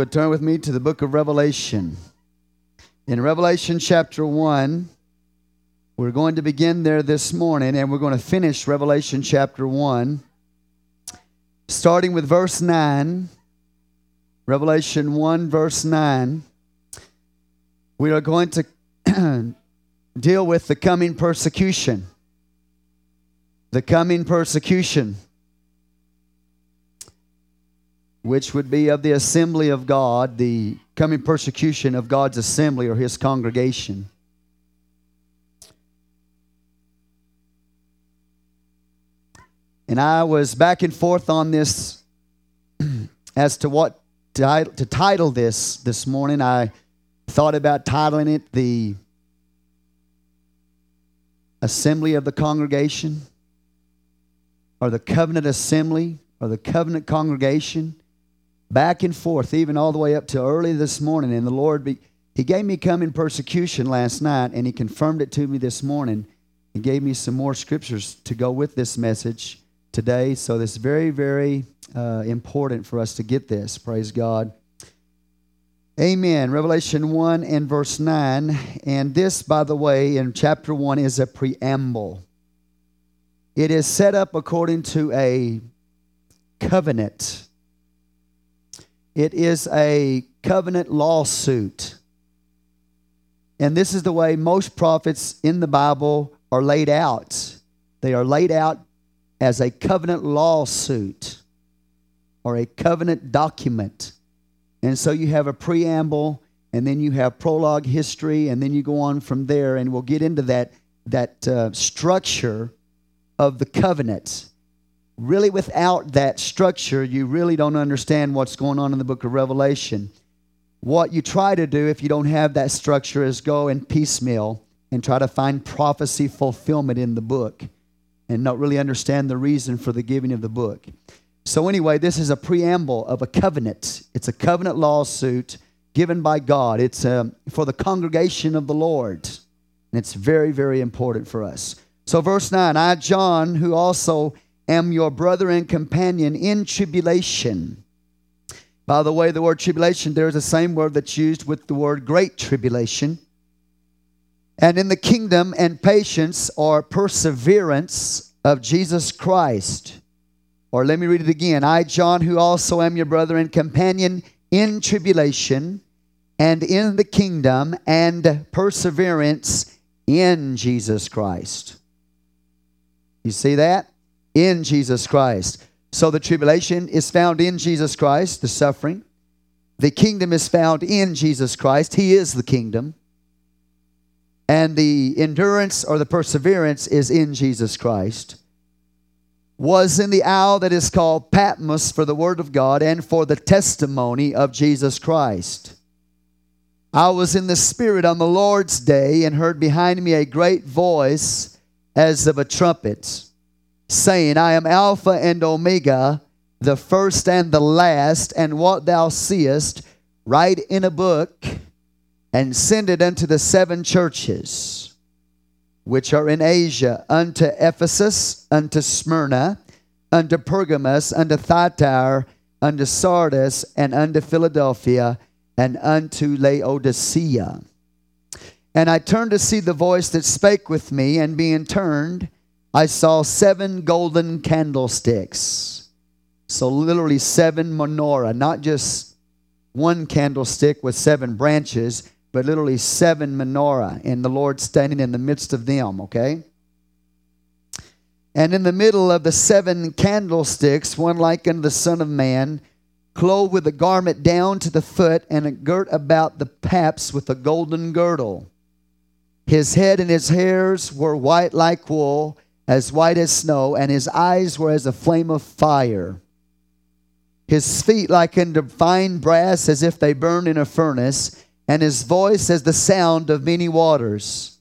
But turn with me to the book of Revelation. In Revelation chapter 1, we're going to begin there this morning, and we're going to finish Revelation chapter 1, starting with verse 9. Revelation 1, verse 9. We are going to deal with the coming persecution. The coming persecution, which would be of the assembly of God, the coming persecution of God's assembly or His congregation. And I was back and forth on this as to what to title this morning. I thought about titling it The Assembly of the Congregation, or the Covenant Assembly, or the Covenant Congregation. Back and forth, even all the way up to early this morning. And the Lord, He gave me coming persecution last night, and He confirmed it to me this morning. He gave me some more scriptures to go with this message today. So this is very, very important for us to get this. Praise God. Amen. Revelation 1 and verse 9. And this, by the way, in chapter 1 is a preamble. It is set up according to a covenant. It is a covenant lawsuit. And this is the way most prophets in the Bible are laid out. They are laid out as a covenant lawsuit or a covenant document. And so you have a preamble, and then you have prologue history, and then you go on from there, and we'll get into that structure of the covenant. Really, without that structure, you really don't understand what's going on in the book of Revelation. What you try to do if you don't have that structure is go and piecemeal and try to find prophecy fulfillment in the book and not really understand the reason for the giving of the book. So anyway, this is a preamble of a covenant. It's a covenant lawsuit given by God. It's for the congregation of the Lord. And it's very, very important for us. So verse 9, I, John, who also am your brother and companion in tribulation. By the way, the word tribulation, there is the same word that's used with the word great tribulation. And in the kingdom and patience or perseverance of Jesus Christ. Or let me read it again. I, John, who also am your brother and companion in tribulation and in the kingdom and perseverance in Jesus Christ. You see that? In Jesus Christ. So the tribulation is found in Jesus Christ, the suffering. The kingdom is found in Jesus Christ. He is the kingdom. And the endurance or the perseverance is in Jesus Christ. Was in the isle that is called Patmos for the word of God and for the testimony of Jesus Christ. I was in the Spirit on the Lord's day and heard behind me a great voice as of a trumpet, saying, I am Alpha and Omega, the first and the last, and what thou seest, write in a book, and send it unto the seven churches, which are in Asia, unto Ephesus, unto Smyrna, unto Pergamos, unto Thyatira, unto Sardis, and unto Philadelphia, and unto Laodicea. And I turned to see the voice that spake with me, and being turned, I saw seven golden candlesticks. So literally seven menorah, not just one candlestick with seven branches, but literally seven menorah, and the Lord standing in the midst of them, okay? And in the middle of the seven candlesticks, one like unto the Son of Man, clothed with a garment down to the foot, and girt about the paps with a golden girdle. His head and his hairs were white like wool, as white as snow, and his eyes were as a flame of fire. His feet like unto fine brass, as if they burned in a furnace, and his voice as the sound of many waters.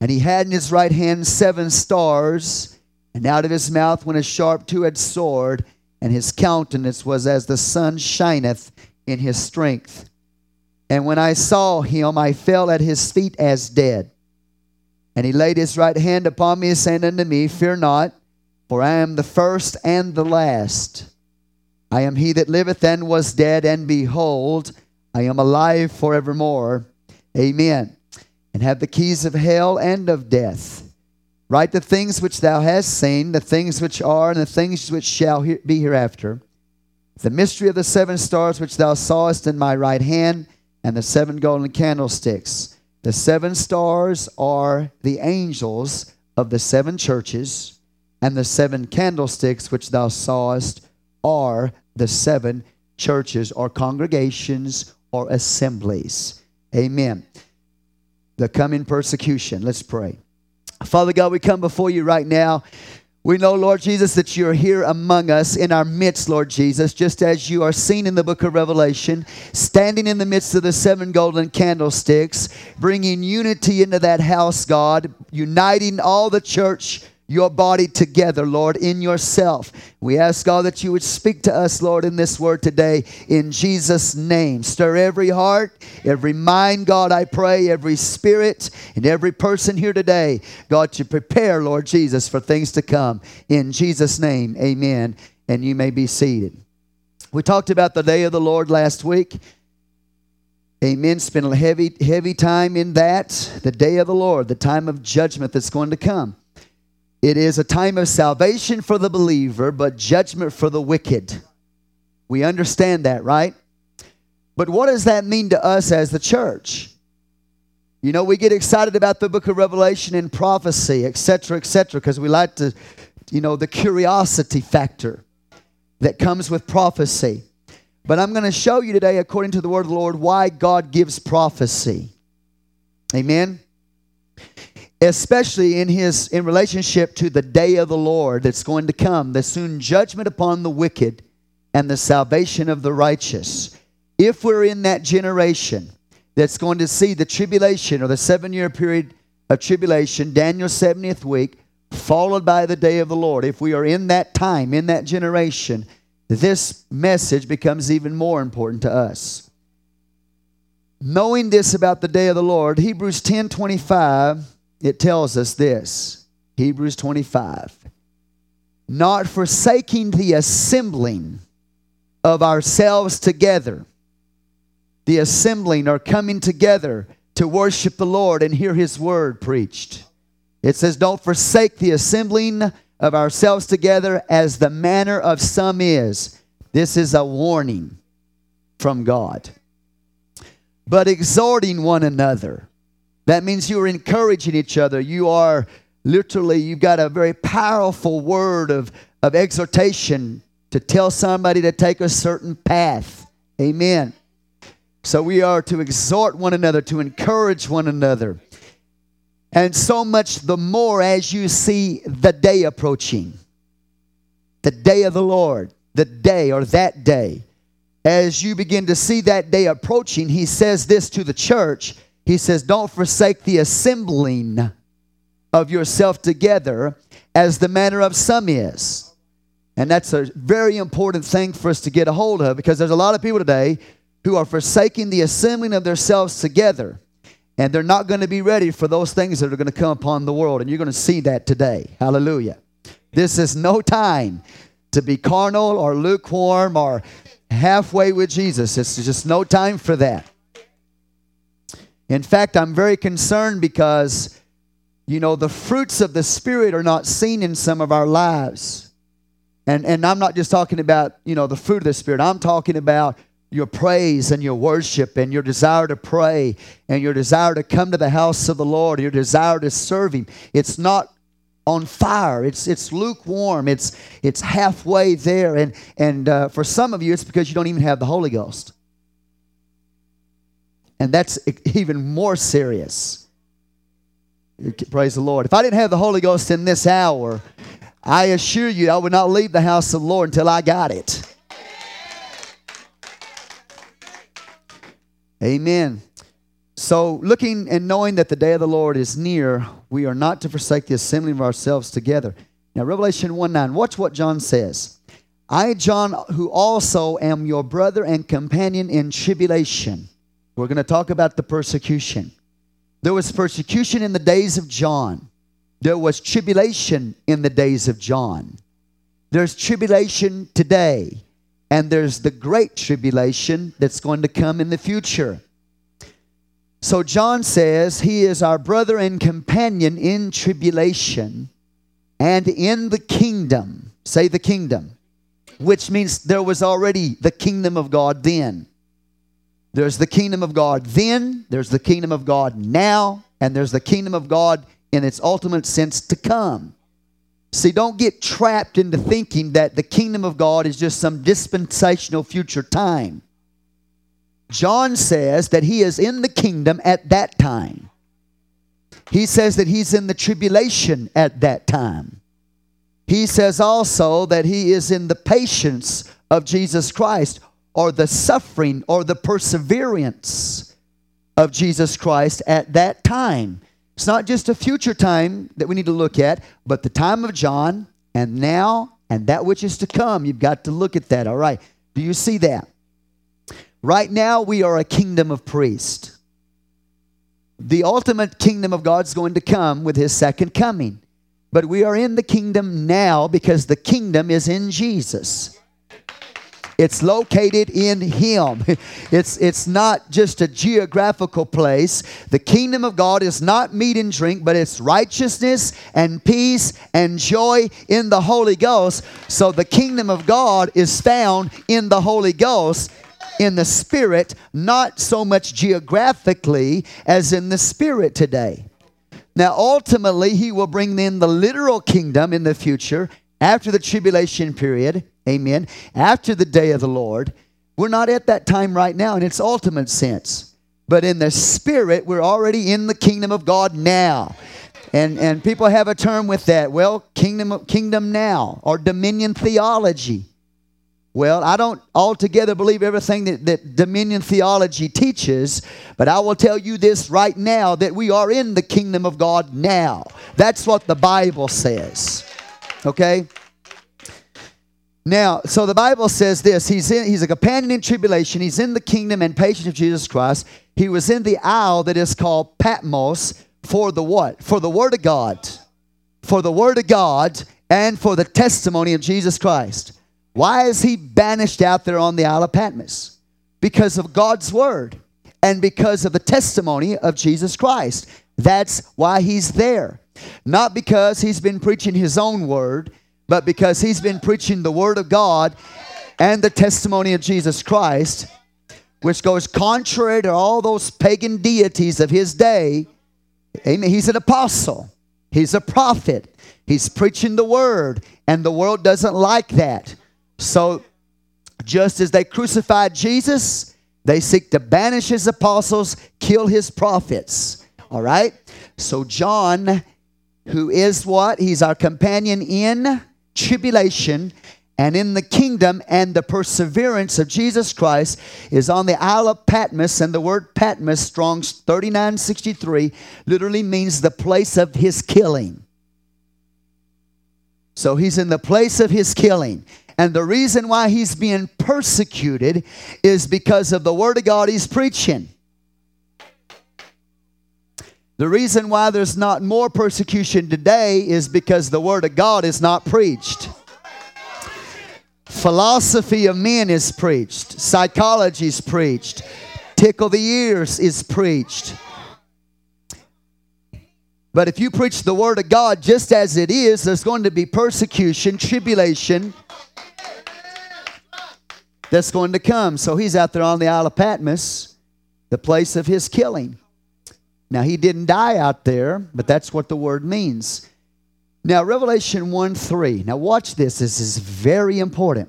And he had in his right hand seven stars, and out of his mouth went a sharp two-edged sword, and his countenance was as the sun shineth in his strength. And when I saw him, I fell at his feet as dead. And he laid his right hand upon me, saying unto me, Fear not, for I am the first and the last. I am he that liveth and was dead, and behold, I am alive forevermore. Amen. And have the keys of hell and of death. Write the things which thou hast seen, the things which are, and the things which shall be hereafter. The mystery of the seven stars which thou sawest in my right hand, and the seven golden candlesticks. The seven stars are the angels of the seven churches, and the seven candlesticks which thou sawest are the seven churches, or congregations, or assemblies. Amen. The coming persecution. Let's pray. Father God, we come before you right now. We know, Lord Jesus, that you're here among us in our midst, Lord Jesus, just as you are seen in the book of Revelation, standing in the midst of the seven golden candlesticks, bringing unity into that house, God, uniting all the church, your body together, Lord, in yourself. We ask, God, that you would speak to us, Lord, in this word today, in Jesus' name. Stir every heart, every mind, God, I pray, every spirit, and every person here today, God, to prepare, Lord Jesus, for things to come. In Jesus' name, amen, and you may be seated. We talked about the day of the Lord last week. Amen. Spent a heavy time in that, the day of the Lord, the time of judgment that's going to come. It is a time of salvation for the believer, but judgment for the wicked. We understand that, right? But what does that mean to us as the church? You know, we get excited about the book of Revelation and prophecy, etc., because we like to, you know, the curiosity factor that comes with prophecy. But I'm going to show you today, according to the word of the Lord, why God gives prophecy. Amen? Especially in relationship to the day of the Lord that's going to come, the soon judgment upon the wicked and the salvation of the righteous. If we're in that generation that's going to see the tribulation or the 7-year period of tribulation, Daniel's 70th week, followed by the day of the Lord, if we are in that time, in that generation, this message becomes even more important to us. Knowing this about the day of the Lord, Hebrews 10:25 it tells us this, Hebrews 25, not forsaking the assembling of ourselves together, the assembling or coming together to worship the Lord and hear his word preached. It says, don't forsake the assembling of ourselves together as the manner of some is. This is a warning from God. But exhorting one another. That means you're encouraging each other. You are literally, you've got a very powerful word of exhortation to tell somebody to take a certain path. Amen. So we are to exhort one another, to encourage one another. And so much the more as you see the day approaching. The day of the Lord. The day or that day. As you begin to see that day approaching, he says this to the church. He says, don't forsake the assembling of yourself together as the manner of some is. And that's a very important thing for us to get a hold of, because there's a lot of people today who are forsaking the assembling of themselves together. And they're not going to be ready for those things that are going to come upon the world. And you're going to see that today. Hallelujah. This is no time to be carnal or lukewarm or halfway with Jesus. It's just no time for that. In fact, I'm very concerned because, you know, the fruits of the Spirit are not seen in some of our lives. And I'm not just talking about, you know, the fruit of the Spirit. I'm talking about your praise and your worship and your desire to pray and your desire to come to the house of the Lord, your desire to serve Him. It's not on fire. It's lukewarm. It's halfway there. And for some of you, it's because you don't even have the Holy Ghost. And that's even more serious. Praise the Lord. If I didn't have the Holy Ghost in this hour, I assure you I would not leave the house of the Lord until I got it. Amen. So looking and knowing that the day of the Lord is near, we are not to forsake the assembling of ourselves together. Now, Revelation 1:9, watch what John says. I, John, who also am your brother and companion in tribulation. We're going to talk about the persecution. There was persecution in the days of John. There was tribulation in the days of John. There's tribulation today. and there's the great tribulation that's going to come in the future. So John says he is our brother and companion in tribulation and in the kingdom. Say the kingdom, which means there was already the kingdom of God then. There's the kingdom of God then, there's the kingdom of God now, and there's the kingdom of God in its ultimate sense to come. See, don't get trapped into thinking that the kingdom of God is just some dispensational future time. John says that he is in the kingdom at that time. He says that he's in the tribulation at that time. He says also that he is in the patience of Jesus Christ, or the suffering or the perseverance of Jesus Christ at that time. It's not just a future time that we need to look at, but the time of John and now and that which is to come. You've got to look at that, all right? Do you see that? Right now, we are a kingdom of priests. The ultimate kingdom of God is going to come with his second coming. But we are in the kingdom now because the kingdom is in Jesus. It's located in him. It's not just a geographical place. The kingdom of God is not meat and drink, but it's righteousness and peace and joy in the Holy Ghost. So the kingdom of God is found in the Holy Ghost, in the Spirit, not so much geographically as in the Spirit today. Now, ultimately, he will bring in the literal kingdom in the future after the tribulation period. Amen. After the day of the Lord, we're not at that time right now in its ultimate sense. But in the Spirit, we're already in the kingdom of God now. And people have a term with that. Well, kingdom now, or dominion theology. Well, I don't altogether believe everything that dominion theology teaches, but I will tell you this right now, that we are in the kingdom of God now. That's what the Bible says. Okay? Now, so the Bible says this, he's a companion in tribulation, he's in the kingdom and patience of Jesus Christ. He was in the isle that is called Patmos for the what? For the Word of God. For the Word of God and for the testimony of Jesus Christ. Why is he banished out there on the Isle of Patmos? Because of God's Word and because of the testimony of Jesus Christ. That's why he's there. Not because he's been preaching his own word, but because he's been preaching the Word of God and the testimony of Jesus Christ, which goes contrary to all those pagan deities of his day. Amen. He's an apostle. He's a prophet. He's preaching the Word, and the world doesn't like that. So just as they crucified Jesus, they seek to banish his apostles, kill his prophets. All right? So John, who is what? He's our companion in tribulation and in the kingdom and the perseverance of Jesus Christ, is on the Isle of Patmos. And the word Patmos, Strong's 3963, literally means the place of his killing. So he's in the place of his killing. And the reason why he's being persecuted is because of the Word of God he's preaching. The reason why there's not more persecution today is because the Word of God is not preached. Philosophy of men is preached. Psychology is preached. Tickle the ears is preached. But if you preach the Word of God just as it is, there's going to be persecution, tribulation that's going to come. So he's out there on the Isle of Patmos, the place of his killing. Now, he didn't die out there, but that's what the word means. Now, Revelation 1:3. Now, watch this. This is very important.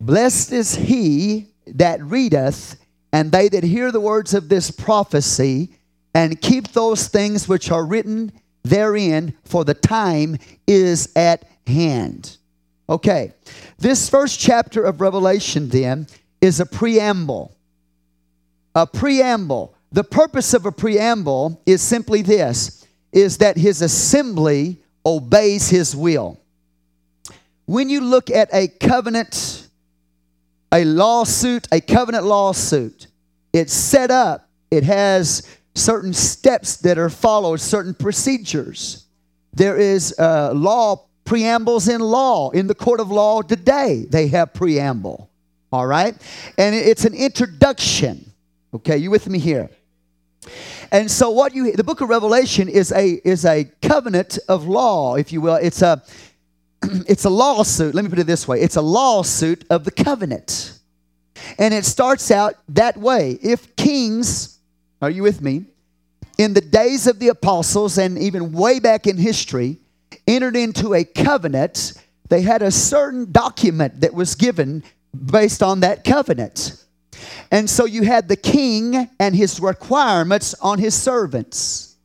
Blessed is he that readeth, and they that hear the words of this prophecy, and keep those things which are written therein, for the time is at hand. Okay. This first chapter of Revelation, then, is a preamble. A preamble. The purpose of a preamble is simply this, is that his assembly obeys his will. When you look at a covenant, a covenant lawsuit, it's set up. It has certain steps that are followed, certain procedures. There is law, preambles in law. In the court of law today, they have preamble. All right? And it's an introduction. Okay, you with me here? And so what you the book of Revelation is a covenant of law, if you will. It's a lawsuit. Let me put it this way. It's a lawsuit of the covenant. And it starts out that way. If kings, are you with me, in the days of the apostles and even way back in history, entered into a covenant, they had a certain document that was given based on that covenant. And so you had the king and his requirements on his servants.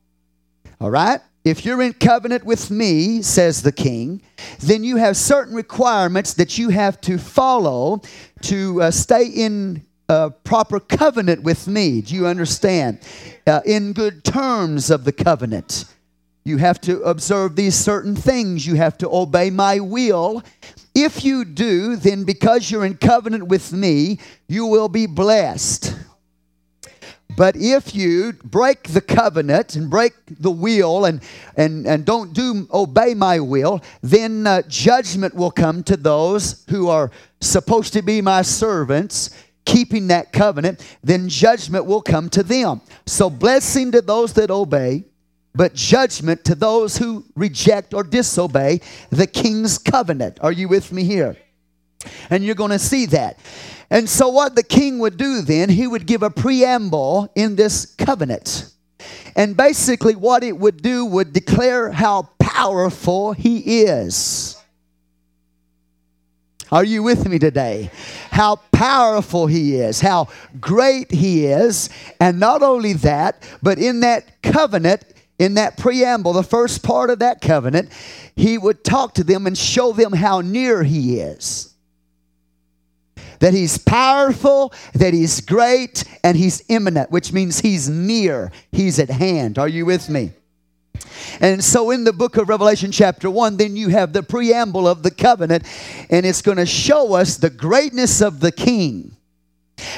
All right? If you're in covenant with me, says the king, then you have certain requirements that you have to follow to stay in proper covenant with me. Do you understand? In good terms of the covenant. You have to observe these certain things. You have to obey my will. If you do, then because you're in covenant with me, you will be blessed. But if you break the covenant and break the will and don't obey my will, then judgment will come to those who are supposed to be my servants, keeping that covenant. Then judgment will come to them. So blessing to those that obey, but judgment to those who reject or disobey the king's covenant. Are you with me here? And you're going to see that. And so what the king would do then, he would give a preamble in this covenant. And basically what it would do would declare how powerful he is. Are you with me today? How powerful he is, how great he is. And not only that, but in that covenant, in that preamble, the first part of that covenant, he would talk to them and show them how near he is. That he's powerful, that he's great, and he's imminent, which means he's near, he's at hand. Are you with me? And so in the book of Revelation chapter 1, then you have the preamble of the covenant, and it's going to show us the greatness of the king.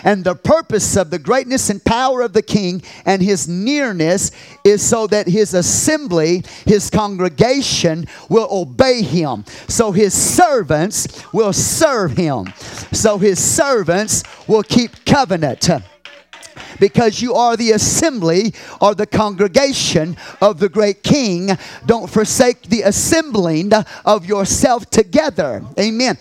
And the purpose of the greatness and power of the king and his nearness is so that his assembly, his congregation, will obey him. So his servants will serve him. So his servants will keep covenant. Because you are the assembly or the congregation of the great king. Don't forsake the assembling of yourself together. Amen.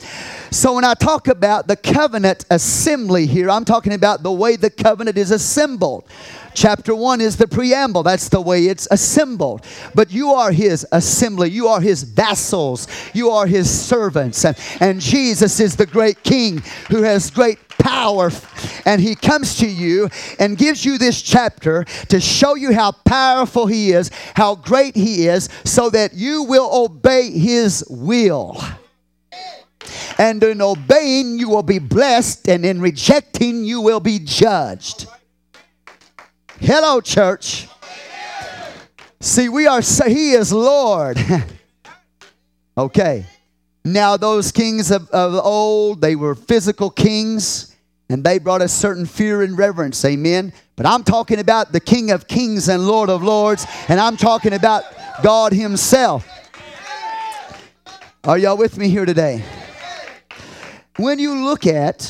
So when I talk about the covenant assembly here, I'm talking about the way the covenant is assembled. Chapter 1 is the preamble. That's the way it's assembled. But you are his assembly. You are his vassals. You are his servants. And Jesus is the great king who has great power. And he comes to you and gives you this chapter to show you how powerful he is, how great he is, so that you will obey his will. And in obeying, you will be blessed. And in rejecting, you will be judged. Hello, church. See, he is Lord. Okay. Now, those kings of old, they were physical kings, and they brought a certain fear and reverence. Amen. But I'm talking about the King of Kings and Lord of Lords, and I'm talking about God himself. Are y'all with me here today? When you look at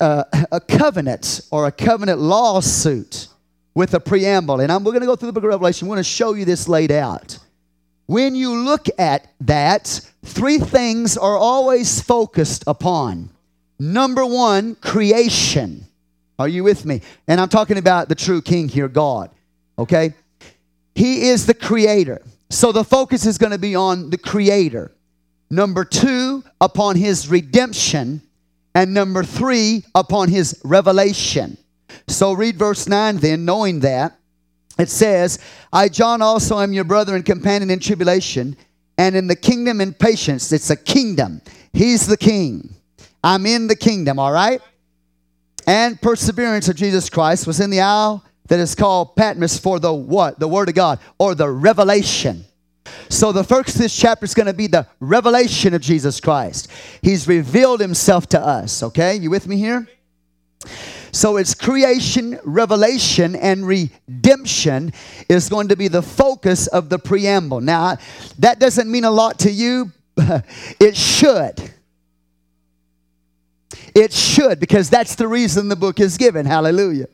a covenant or a covenant lawsuit with a preamble, and we're going to go through the book of Revelation. We're going to show you this laid out. When you look at that, three things are always focused upon. Number one, creation. Are you with me? And I'm talking about the true king here, God. Okay? He is the creator. So the focus is going to be on the creator. Number two, upon his redemption. And number three, upon his revelation. So read verse 9 then, knowing that. It says, I, John, also am your brother and companion in tribulation, and in the kingdom and patience. It's a kingdom. He's the king. I'm in the kingdom, all right? And perseverance of Jesus Christ was in the isle that is called Patmos for the what? The word of God, or the revelation. So the first of this chapter is going to be the revelation of Jesus Christ. He's revealed himself to us. Okay, you with me here? So it's creation, revelation, and redemption is going to be the focus of the preamble. Now, that doesn't mean a lot to you. It should. It should, because that's the reason the book is given. Hallelujah.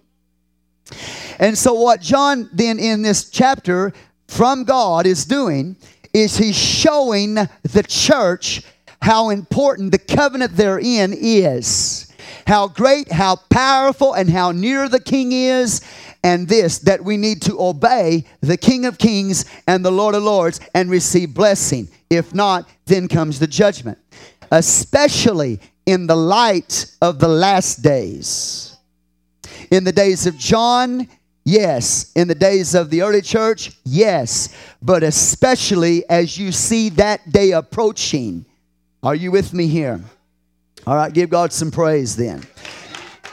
And so what John then in this chapter from God is doing is he's showing the church how important the covenant they're in is, how great, how powerful, and how near the king is, and this, that we need to obey the King of Kings and the Lord of Lords and receive blessing. If not, then comes the judgment, especially in the light of the last days. In the days of John, yes. In the days of the early church, yes. But especially as you see that day approaching. Are you with me here? All right, give God some praise then.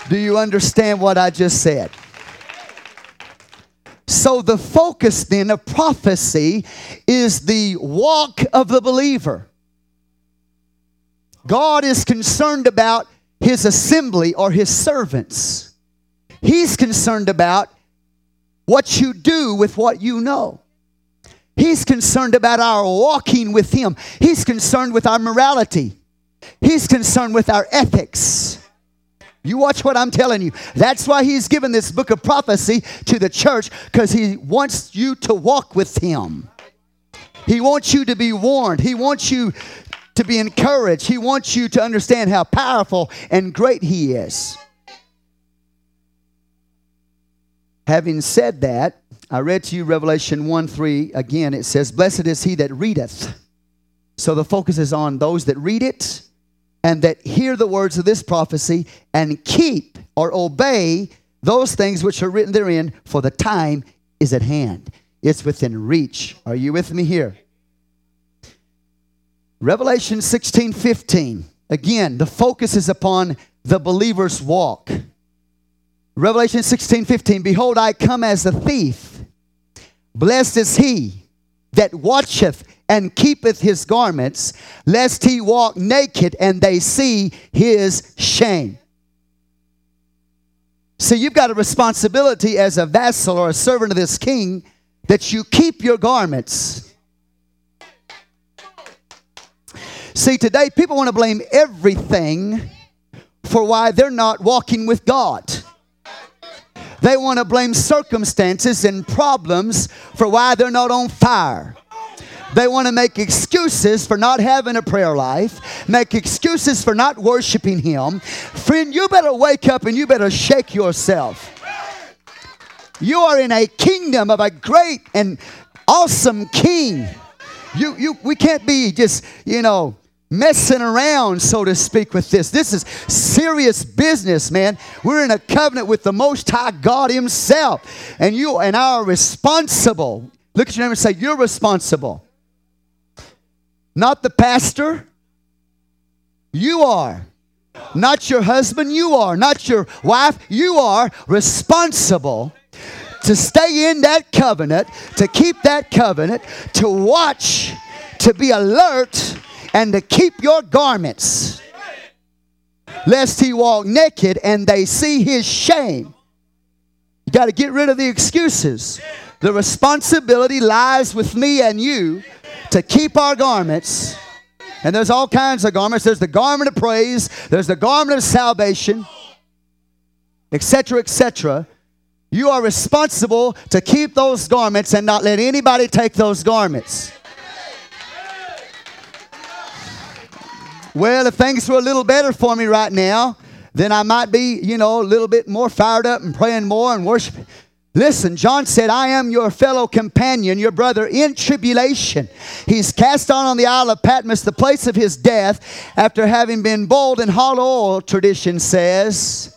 Do you understand what I just said? So the focus then of prophecy is the walk of the believer. God is concerned about his assembly or his servants. He's concerned about what you do with what you know. He's concerned about our walking with him. He's concerned with our morality. He's concerned with our ethics. You watch what I'm telling you. That's why he's given this book of prophecy to the church, because he wants you to walk with him. He wants you to be warned. He wants you to be encouraged. He wants you to understand how powerful and great he is. Having said that, I read to you Revelation 1:3 again. It says, "Blessed is he that readeth." So the focus is on those that read it, and that hear the words of this prophecy, and keep or obey those things which are written therein, for the time is at hand. It's within reach. Are you with me here? Revelation 16:15. Again, the focus is upon the believer's walk. Revelation 16:15. "Behold, I come as a thief. Blessed is he that watcheth and keepeth his garments, lest he walk naked and they see his shame." So you've got a responsibility as a vassal or a servant of this king that you keep your garments. See, today people want to blame everything for why they're not walking with God. They want to blame circumstances and problems for why they're not on fire. They want to make excuses for not having a prayer life, make excuses for not worshiping him. Friend, you better wake up and you better shake yourself. You are in a kingdom of a great and awesome king. We can't be just, messing around, so to speak, with this. This is serious business, man. We're in a covenant with the Most High God himself. And you and I are responsible. Look at your neighbor and say, "You're responsible." Not the pastor, you are. Not your husband, you are. Not your wife, you are responsible to stay in that covenant, to keep that covenant, to watch, to be alert, and to keep your garments, lest he walk naked and they see his shame. You got to get rid of the excuses. The responsibility lies with me and you to keep our garments. And there's all kinds of garments. There's the garment of praise. There's the garment of salvation, etc., etc. You are responsible to keep those garments and not let anybody take those garments. Well, if things were a little better for me right now, then I might be, a little bit more fired up and praying more and worshiping. Listen, John said, "I am your fellow companion, your brother in tribulation." He's cast on the Isle of Patmos, the place of his death, after having been boiled in hot oil, tradition says.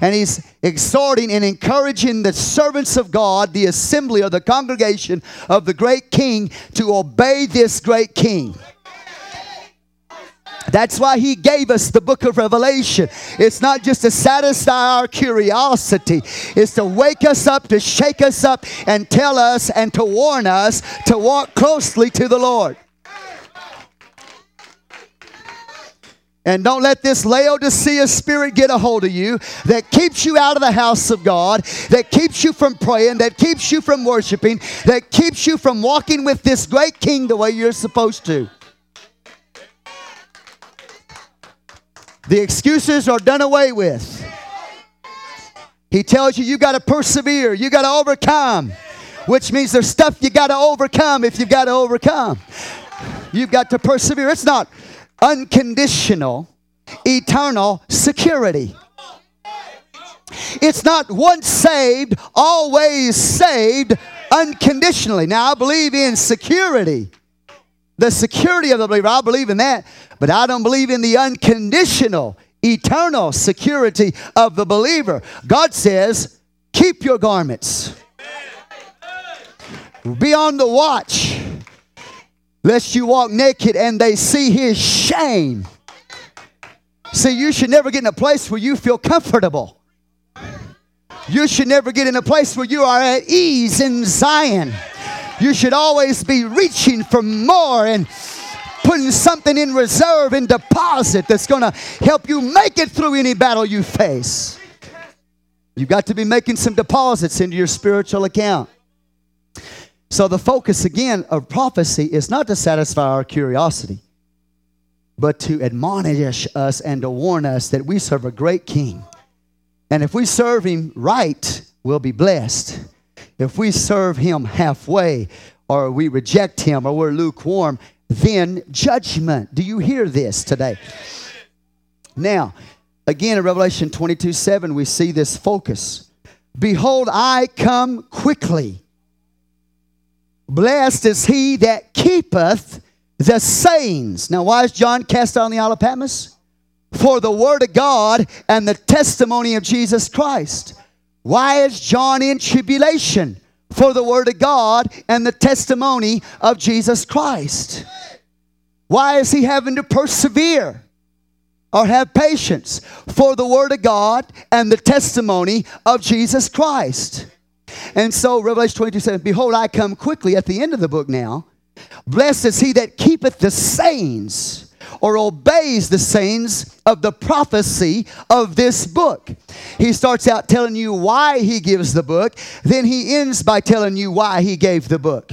And he's exhorting and encouraging the servants of God, the assembly or the congregation of the great king, to obey this great king. That's why he gave us the book of Revelation. It's not just to satisfy our curiosity. It's to wake us up, to shake us up, and tell us and to warn us to walk closely to the Lord. And don't let this Laodicea spirit get a hold of you that keeps you out of the house of God, that keeps you from praying, that keeps you from worshiping, that keeps you from walking with this great king the way you're supposed to. The excuses are done away with. He tells you got to persevere. You got to overcome. Which means there's stuff you got to overcome. If you've got to overcome, you've got to persevere. It's not unconditional, eternal security. It's not once saved, always saved, unconditionally. Now, I believe in security. The security of the believer, I believe in that. But I don't believe in the unconditional, eternal security of the believer. God says, keep your garments. Be on the watch, lest you walk naked and they see his shame. See, you should never get in a place where you feel comfortable. You should never get in a place where you are at ease in Zion. You should always be reaching for more and putting something in reserve and deposit that's going to help you make it through any battle you face. You've got to be making some deposits into your spiritual account. So the focus again of prophecy is not to satisfy our curiosity, but to admonish us and to warn us that we serve a great king. And if we serve him right, we'll be blessed. If we serve him halfway, or we reject him, or we're lukewarm, then judgment. Do you hear this today? Now, again in Revelation 22:7, we see this focus. Behold, I come quickly. Blessed is he that keepeth the sayings. Now, why is John cast out on the Isle of Patmos? For the word of God and the testimony of Jesus Christ. Why is John in tribulation? For the word of God and the testimony of Jesus Christ. Why is he having to persevere or have patience? For the word of God and the testimony of Jesus Christ. And so Revelation 22 says, behold, I come quickly. At the end of the book now. Blessed is he that keepeth the sayings, or obeys the sayings of the prophecy of this book. He starts out telling you why he gives the book. Then he ends by telling you why he gave the book.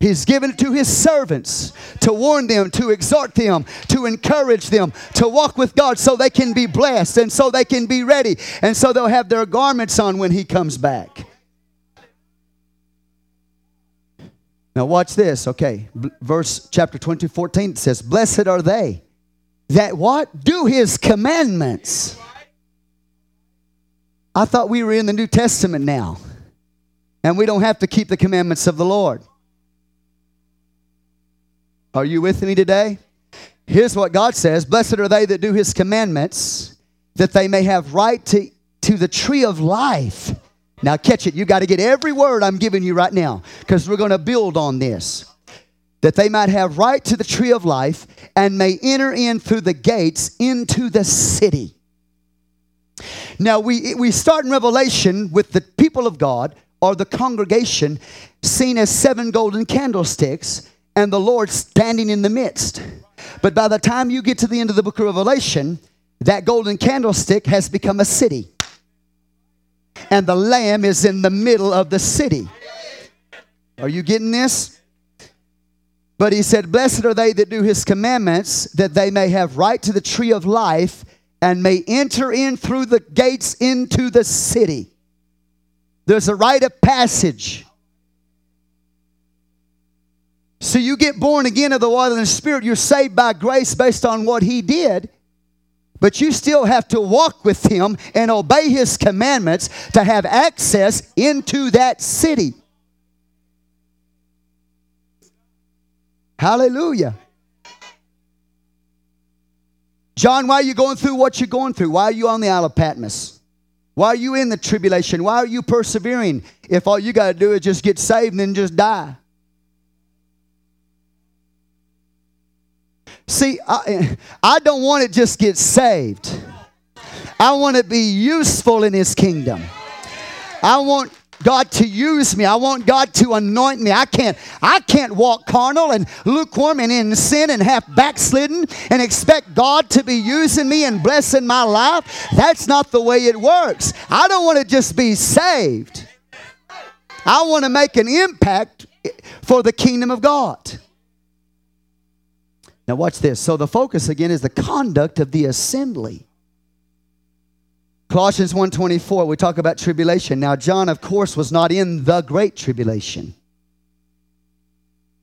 He's given it to his servants to warn them, to exhort them, to encourage them, to walk with God so they can be blessed and so they can be ready. And so they'll have their garments on when he comes back. Now watch this, okay. Verse chapter 22:14 says, blessed are they that what? Do his commandments. I thought we were in the New Testament now. And we don't have to keep the commandments of the Lord. Are you with me today? Here's what God says. Blessed are they that do his commandments, that they may have right to the tree of life. Now catch it. You got to get every word I'm giving you right now, because we're going to build on this. That they might have right to the tree of life and may enter in through the gates into the city. Now we start in Revelation with the people of God, or the congregation, seen as 7 golden candlesticks and the Lord standing in the midst. But by the time you get to the end of the book of Revelation, that golden candlestick has become a city. And the Lamb is in the middle of the city. Are you getting this? But he said, blessed are they that do his commandments, that they may have right to the tree of life and may enter in through the gates into the city. There's a rite of passage. So you get born again of the water and the Spirit. You're saved by grace based on what he did. But you still have to walk with him and obey his commandments to have access into that city. Hallelujah. John, why are you going through what you're going through? Why are you on the Isle of Patmos? Why are you in the tribulation? Why are you persevering if all you got to do is just get saved and then just die? See, I don't want to just get saved. I want to be useful in his kingdom. I want God to use me. I want God to anoint me. I can't walk carnal and lukewarm and in sin and half backslidden and expect God to be using me and blessing my life. That's not the way it works. I don't want to just be saved. I want to make an impact for the kingdom of God. Now watch this. So the focus again is the conduct of the assembly. Colossians 1:24, we talk about tribulation. Now John, of course, was not in the great tribulation.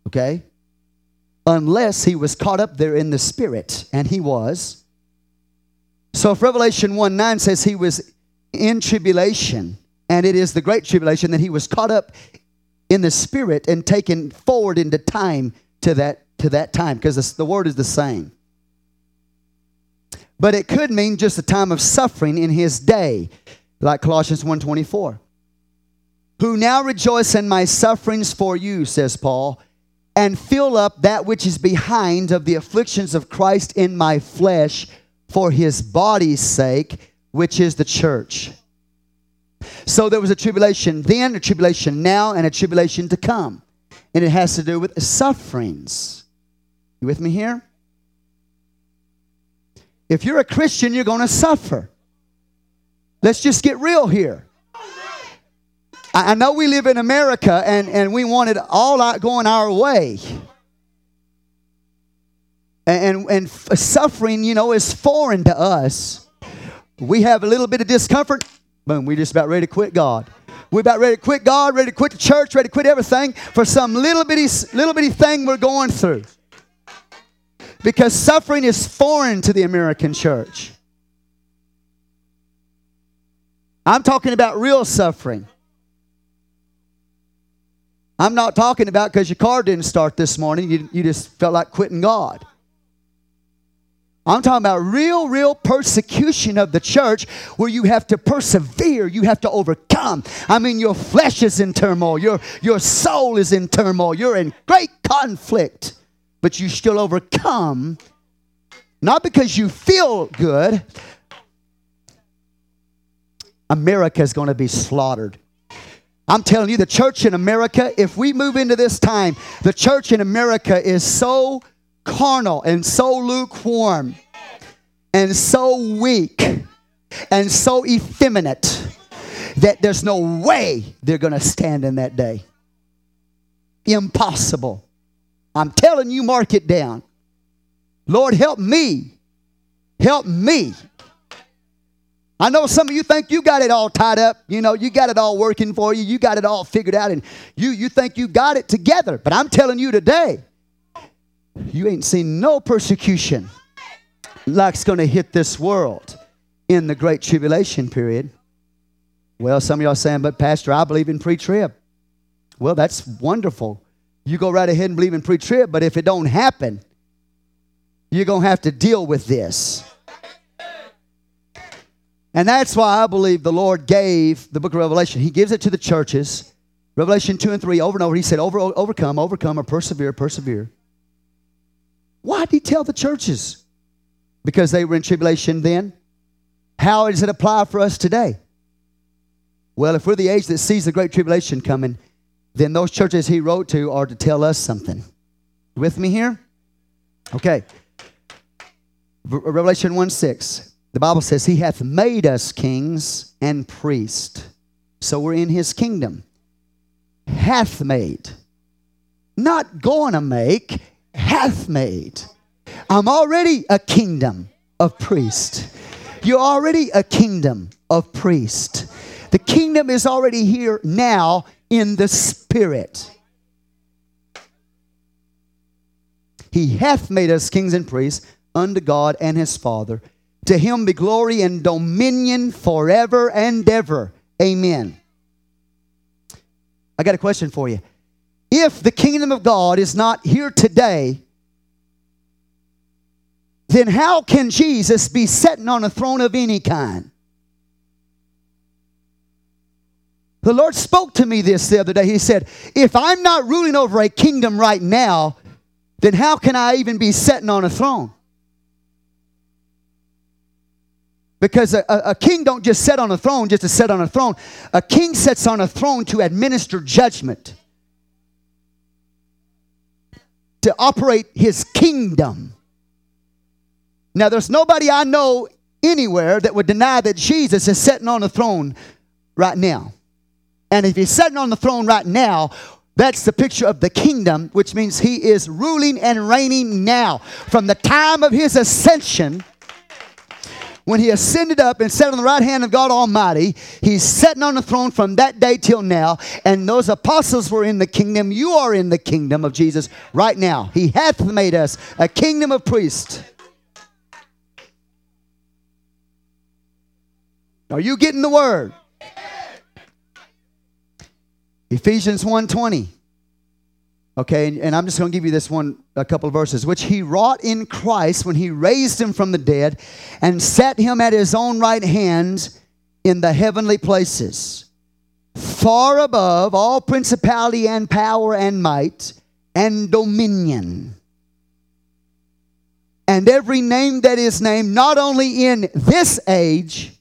Okay? Unless he was caught up there in the spirit, and he was. So if Revelation 1:9 says he was in tribulation, and it is the great tribulation, then he was caught up in the spirit and taken forward into time to that time, because the word is the same. But it could mean just a time of suffering in his day, like Colossians 1:24. Who now rejoice in my sufferings for you, says Paul, and fill up that which is behind of the afflictions of Christ in my flesh for his body's sake, which is the church. So there was a tribulation then, a tribulation now, and a tribulation to come. And it has to do with sufferings. You with me here? If you're a Christian, you're going to suffer. Let's just get real here. I know we live in America, and we want it all out going our way. And suffering, you know, is foreign to us. We have a little bit of discomfort. Boom, we're just about ready to quit God. We're about ready to quit God, ready to quit the church, ready to quit everything for some little bitty thing we're going through. Because suffering is foreign to the American church. I'm talking about real suffering. I'm not talking about because your car didn't start this morning, you just felt like quitting God. I'm talking about real persecution of the church where you have to persevere. You have to overcome. I mean, your flesh is in turmoil. Your soul is in turmoil. You're in great conflict. But you still overcome, not because you feel good. America is going to be slaughtered. I'm telling you, the church in America, if we move into this time, the church in America is so carnal and so lukewarm and so weak and so effeminate that there's no way they're going to stand in that day. Impossible. I'm telling you, mark it down. Lord, help me. Help me. I know some of you think you got it all tied up. You know, you got it all working for you. You got it all figured out. And you think you got it together. But I'm telling you today, you ain't seen no persecution like's going to hit this world in the great tribulation period. Well, some of y'all are saying, but Pastor, I believe in pre-trib. Well, that's wonderful. You go right ahead and believe in pre-trib, but if it don't happen, you're going to have to deal with this. And that's why I believe the Lord gave the book of Revelation. He gives it to the churches. Revelation 2 and 3, over and over, he said, overcome, or persevere. Why did he tell the churches? Because they were in tribulation then. How does it apply for us today? Well, if we're the age that sees the great tribulation coming, then those churches he wrote to are to tell us something. You with me here? Okay. Revelation 1:6. The Bible says, he hath made us kings and priests. So we're in his kingdom. Hath made. Not going to make. Hath made. I'm already a kingdom of priests. You're already a kingdom of priests. The kingdom is already here now in the spirit. He hath made us kings and priests unto God and his Father. To him be glory and dominion forever and ever. Amen. I got a question for you. If the kingdom of God is not here today, then how can Jesus be sitting on a throne of any kind? The Lord spoke to me this the other day. He said, if I'm not ruling over a kingdom right now, then how can I even be sitting on a throne? Because a king don't just sit on a throne just to sit on a throne. A king sits on a throne to administer judgment, to operate his kingdom. Now, there's nobody I know anywhere that would deny that Jesus is sitting on a throne right now. And if he's sitting on the throne right now, That's the picture of the kingdom, which means he is ruling and reigning now. From the time of his ascension, when he ascended up and sat on the right hand of God Almighty, he's sitting on the throne from that day till now. And those apostles were in the kingdom. You are in the kingdom of Jesus right now. He hath made us a kingdom of priests. Are you getting the word? Ephesians 1:20. Okay, and I'm just going to give you this one, a couple of verses. Which he wrought in Christ when he raised him from the dead and set him at his own right hand in the heavenly places, far above all principality and power and might and dominion, and every name that is named, not only in this age,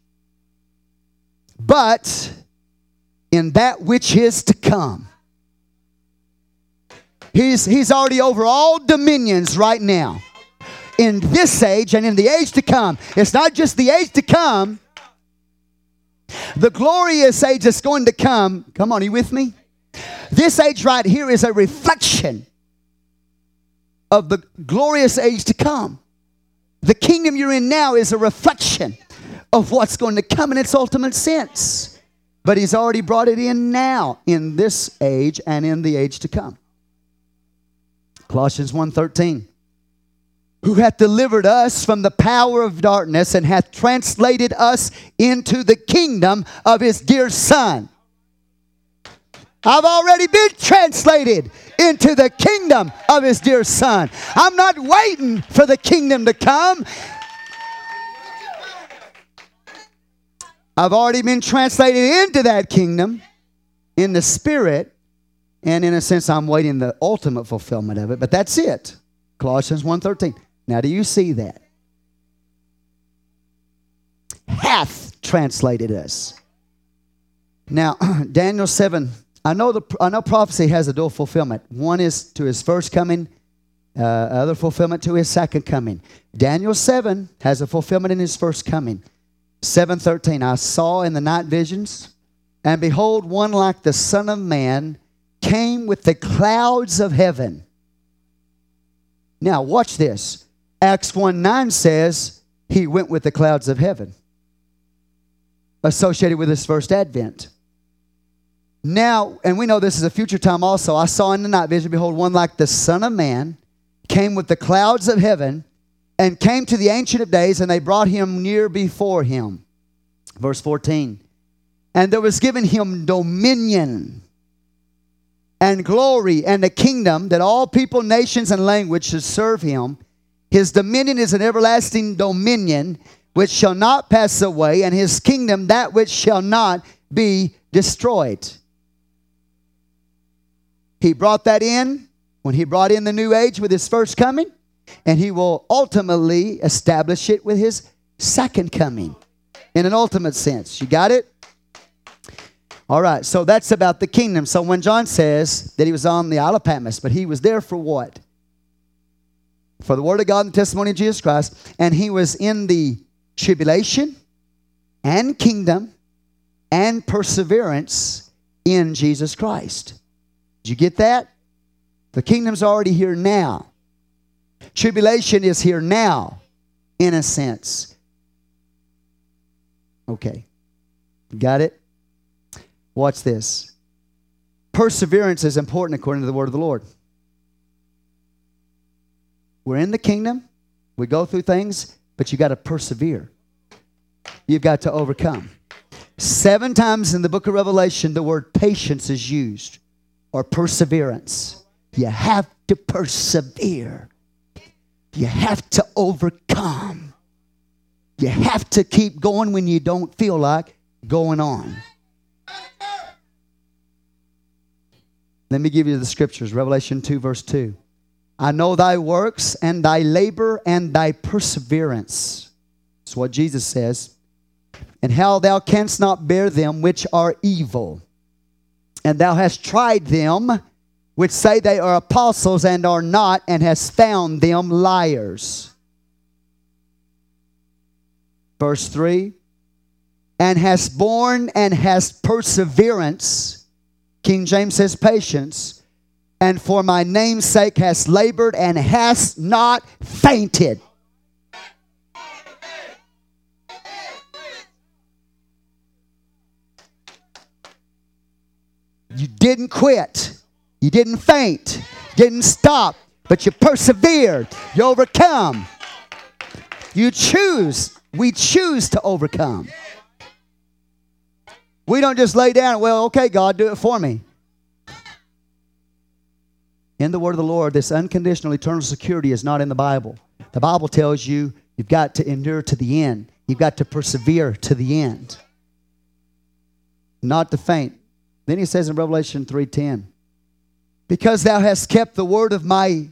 but in that which is to come. He's already over all dominions right now. In this age and in the age to come. It's not just the age to come. The glorious age that's going to come. Come on, are you with me? This age right here is a reflection of the glorious age to come. The kingdom you're in now is a reflection of what's going to come in its ultimate sense. But he's already brought it in now, in this age and in the age to come. Colossians 1:13, who hath delivered us from the power of darkness and hath translated us into the kingdom of his dear Son. I've already been translated into the kingdom of his dear Son. I'm not waiting for the kingdom to come. I've already been translated into that kingdom in the Spirit. And in a sense, I'm waiting the ultimate fulfillment of it. But that's it. Colossians 1:13. Now, do you see that? Hath translated us. Now, Daniel 7. I know prophecy has a dual fulfillment. One is to his first coming. Other fulfillment to his second coming. Daniel 7 has a fulfillment in his first coming. 7:13. I saw in the night visions, and behold, one like the Son of Man came with the clouds of heaven. Now, watch this. Acts 1:9 says he went with the clouds of heaven, associated with his first advent. Now, and we know this is a future time also. I saw in the night vision, behold, one like the Son of Man came with the clouds of heaven and came to the Ancient of Days, and they brought him near before him. Verse 14. And there was given him dominion and glory and a kingdom that all people, nations, and languages should serve him. His dominion is an everlasting dominion which shall not pass away, and his kingdom that which shall not be destroyed. He brought that in when he brought in the new age with his first coming, and he will ultimately establish it with his second coming in an ultimate sense. You got it? All right, so that's about the kingdom. So when John says that he was on the Isle of Patmos, but he was there for what? For the word of God and the testimony of Jesus Christ. And he was in the tribulation and kingdom and perseverance in Jesus Christ. Did you get that? The kingdom's already here now. Tribulation is here now, in a sense. Okay, got it? Watch this. Perseverance is important according to the word of the Lord. We're in the kingdom. We go through things, but you got to persevere. You've got to overcome. 7 times in the book of Revelation, the word patience is used, or perseverance. You have to persevere. You have to overcome. You have to keep going when you don't feel like going on. Let me give you the scriptures. Revelation 2, verse 2. I know thy works and thy labor and thy perseverance. That's what Jesus says. And how thou canst not bear them which are evil. And thou hast tried them which say they are apostles and are not, and hast found them liars. Verse 3. And hast borne and hast perseverance. King James says patience, and for my name's sake hast labored and hast not fainted. You didn't quit. You didn't faint. Didn't stop. But you persevered. You overcome. You choose. We choose to overcome. We don't just lay down. Well, okay, God, do it for me. In the word of the Lord, this unconditional eternal security is not in the Bible. The Bible tells you you've got to endure to the end. You've got to persevere to the end. Not to faint. Then he says in Revelation 3:10, because thou hast kept the word of my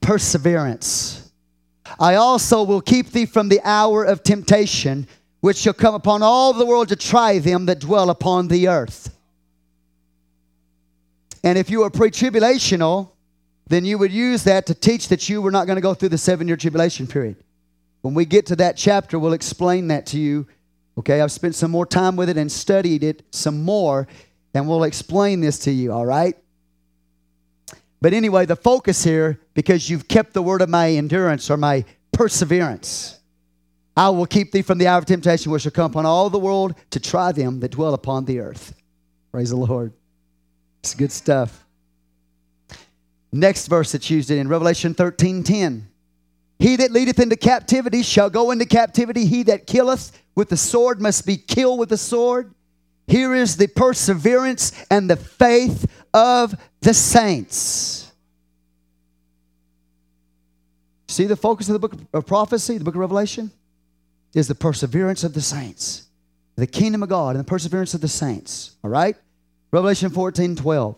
perseverance, I also will keep thee from the hour of temptation, which shall come upon all the world to try them that dwell upon the earth. And if you were pre-tribulational, then you would use that to teach that you were not going to go through the 7-year tribulation period. When we get to that chapter, we'll explain that to you. Okay, I've spent some more time with it and studied it some more. And we'll explain this to you, all right? But anyway, the focus here, because you've kept the word of my endurance or my perseverance. I will keep thee from the hour of temptation, which shall come upon all the world to try them that dwell upon the earth. Praise the Lord. It's good stuff. Next verse that's used in Revelation 13:10. He that leadeth into captivity shall go into captivity. He that killeth with the sword must be killed with the sword. Here is the perseverance and the faith of the saints. See the focus of the book of prophecy, the book of Revelation, is the perseverance of the saints. The kingdom of God and the perseverance of the saints. All right? Revelation 14:12.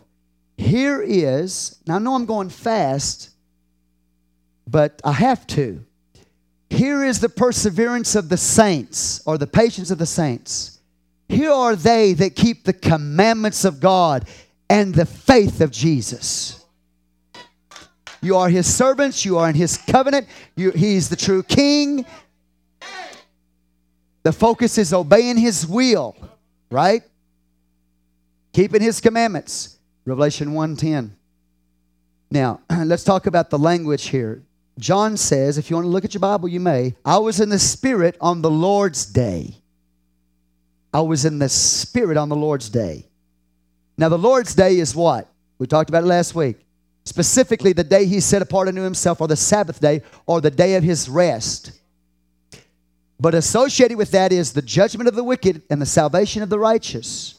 Here is, now I know I'm going fast, but I have to. Here is the perseverance of the saints, or the patience of the saints. Here are they that keep the commandments of God and the faith of Jesus. You are his servants. You are in his covenant. He's the true king. The focus is obeying his will, right? Keeping his commandments. Revelation 1:10. Now, let's talk about the language here. John says, if you want to look at your Bible, you may. I was in the Spirit on the Lord's day. I was in the Spirit on the Lord's day. Now, the Lord's day is what? We talked about it last week. Specifically, the day he set apart unto himself, or the Sabbath day, or the day of his rest. But associated with that is the judgment of the wicked and the salvation of the righteous.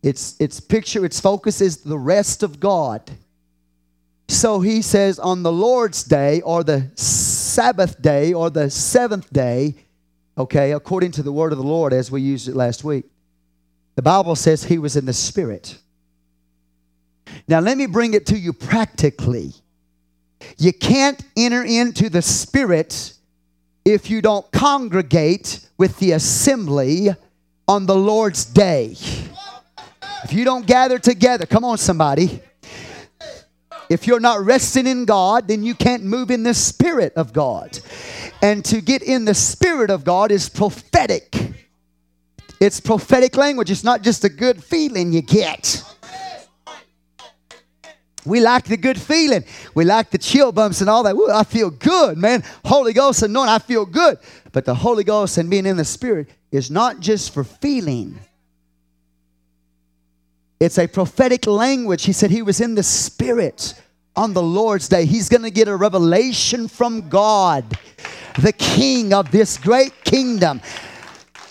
Its picture, its focus is the rest of God. So he says on the Lord's day, or the Sabbath day, or the seventh day, okay, according to the word of the Lord as we used it last week. The Bible says he was in the Spirit. Now, let me bring it to you practically. You can't enter into the Spirit if you don't congregate with the assembly on the Lord's day. If you don't gather together, come on, somebody. If you're not resting in God, then you can't move in the Spirit of God. And to get in the Spirit of God is prophetic. It's prophetic language. It's not just a good feeling you get. We like the good feeling. We like the chill bumps and all that. Ooh, I feel good, man. Holy Ghost anointing, I feel good. But the Holy Ghost and being in the Spirit is not just for feeling. It's a prophetic language. He said he was in the Spirit on the Lord's day. He's going to get a revelation from God, the King of this great kingdom.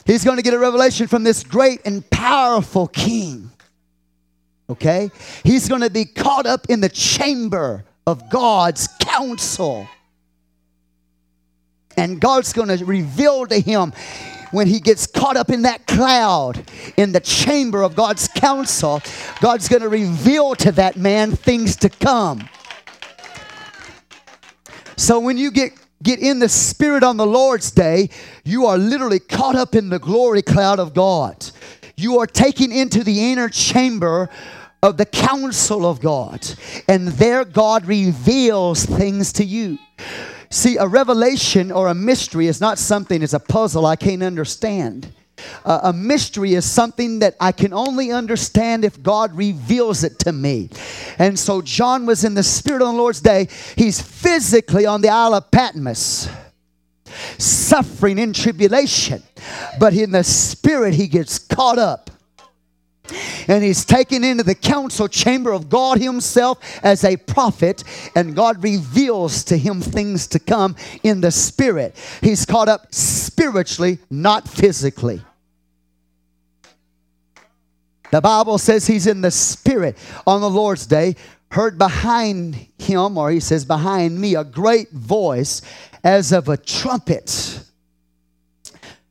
He's going to get a revelation from this great and powerful King. Okay? He's going to be caught up in the chamber of God's counsel. And God's going to reveal to him. When he gets caught up in that cloud, in the chamber of God's counsel, God's going to reveal to that man things to come. So when you get in the Spirit on the Lord's day, you are literally caught up in the glory cloud of God. You are taken into the inner chamber of the counsel of God. And there God reveals things to you. See, a revelation or a mystery is not something, it's a puzzle I can't understand. A mystery is something that I can only understand if God reveals it to me. And so John was in the Spirit on the Lord's day. He's physically on the Isle of Patmos, suffering in tribulation. But in the Spirit, he gets caught up. And he's taken into the council chamber of God himself as a prophet. And God reveals to him things to come in the Spirit. He's caught up spiritually, not physically. The Bible says he's in the Spirit on the Lord's day. Heard behind him, or he says behind me, a great voice as of a trumpet.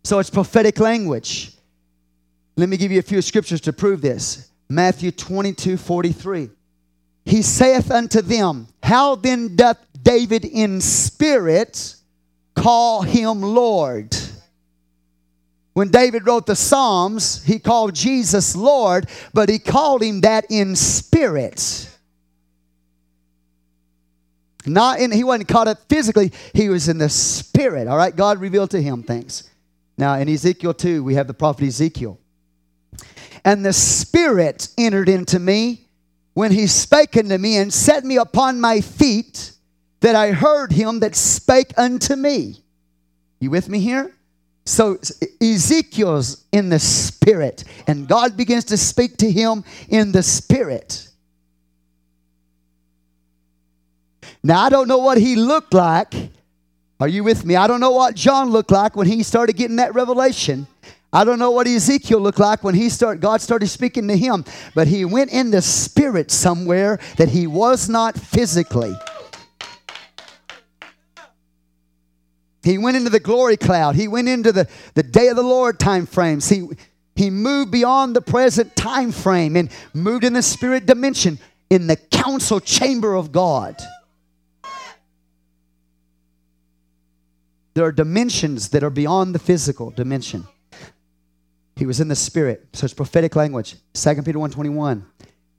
So it's prophetic language. Let me give you a few scriptures to prove this. Matthew 22:43. He saith unto them, how then doth David in spirit call him Lord? When David wrote the Psalms, he called Jesus Lord, but he called him that in spirit. He wasn't caught up physically. He was in the spirit. All right, God revealed to him things. Now in Ezekiel 2, we have the prophet Ezekiel. And the Spirit entered into me when he spake unto me and set me upon my feet, that I heard him that spake unto me. You with me here? So Ezekiel's in the Spirit, and God begins to speak to him in the Spirit. Now, I don't know what he looked like. Are you with me? I don't know what John looked like when he started getting that revelation. I don't know what Ezekiel looked like when God started speaking to him. But he went in the spirit somewhere that he was not physically. He went into the glory cloud. He went into the day of the Lord time frames. He moved beyond the present time frame and moved in the spirit dimension in the council chamber of God. There are dimensions that are beyond the physical dimension. He was in the Spirit. So it's prophetic language. 2 Peter 1:21.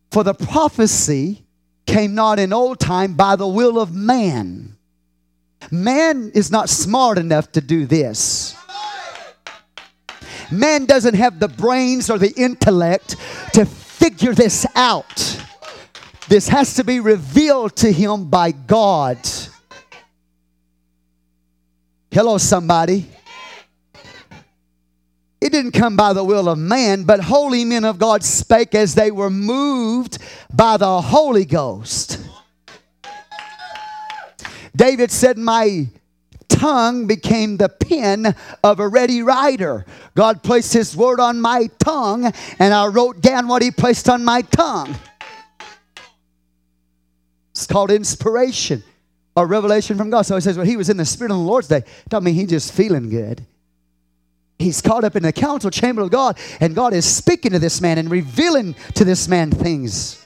For the prophecy came not in old time by the will of man. Man is not smart enough to do this. Man doesn't have the brains or the intellect to figure this out. This has to be revealed to him by God. Hello, somebody. It didn't come by the will of man, but holy men of God spake as they were moved by the Holy Ghost. David said, my tongue became the pen of a ready writer. God placed his word on my tongue, and I wrote down what he placed on my tongue. It's called inspiration or revelation from God. So he says, well, he was in the Spirit on the Lord's day. Don't mean he's just feeling good. He's caught up in the council chamber of God, and God is speaking to this man and revealing to this man things.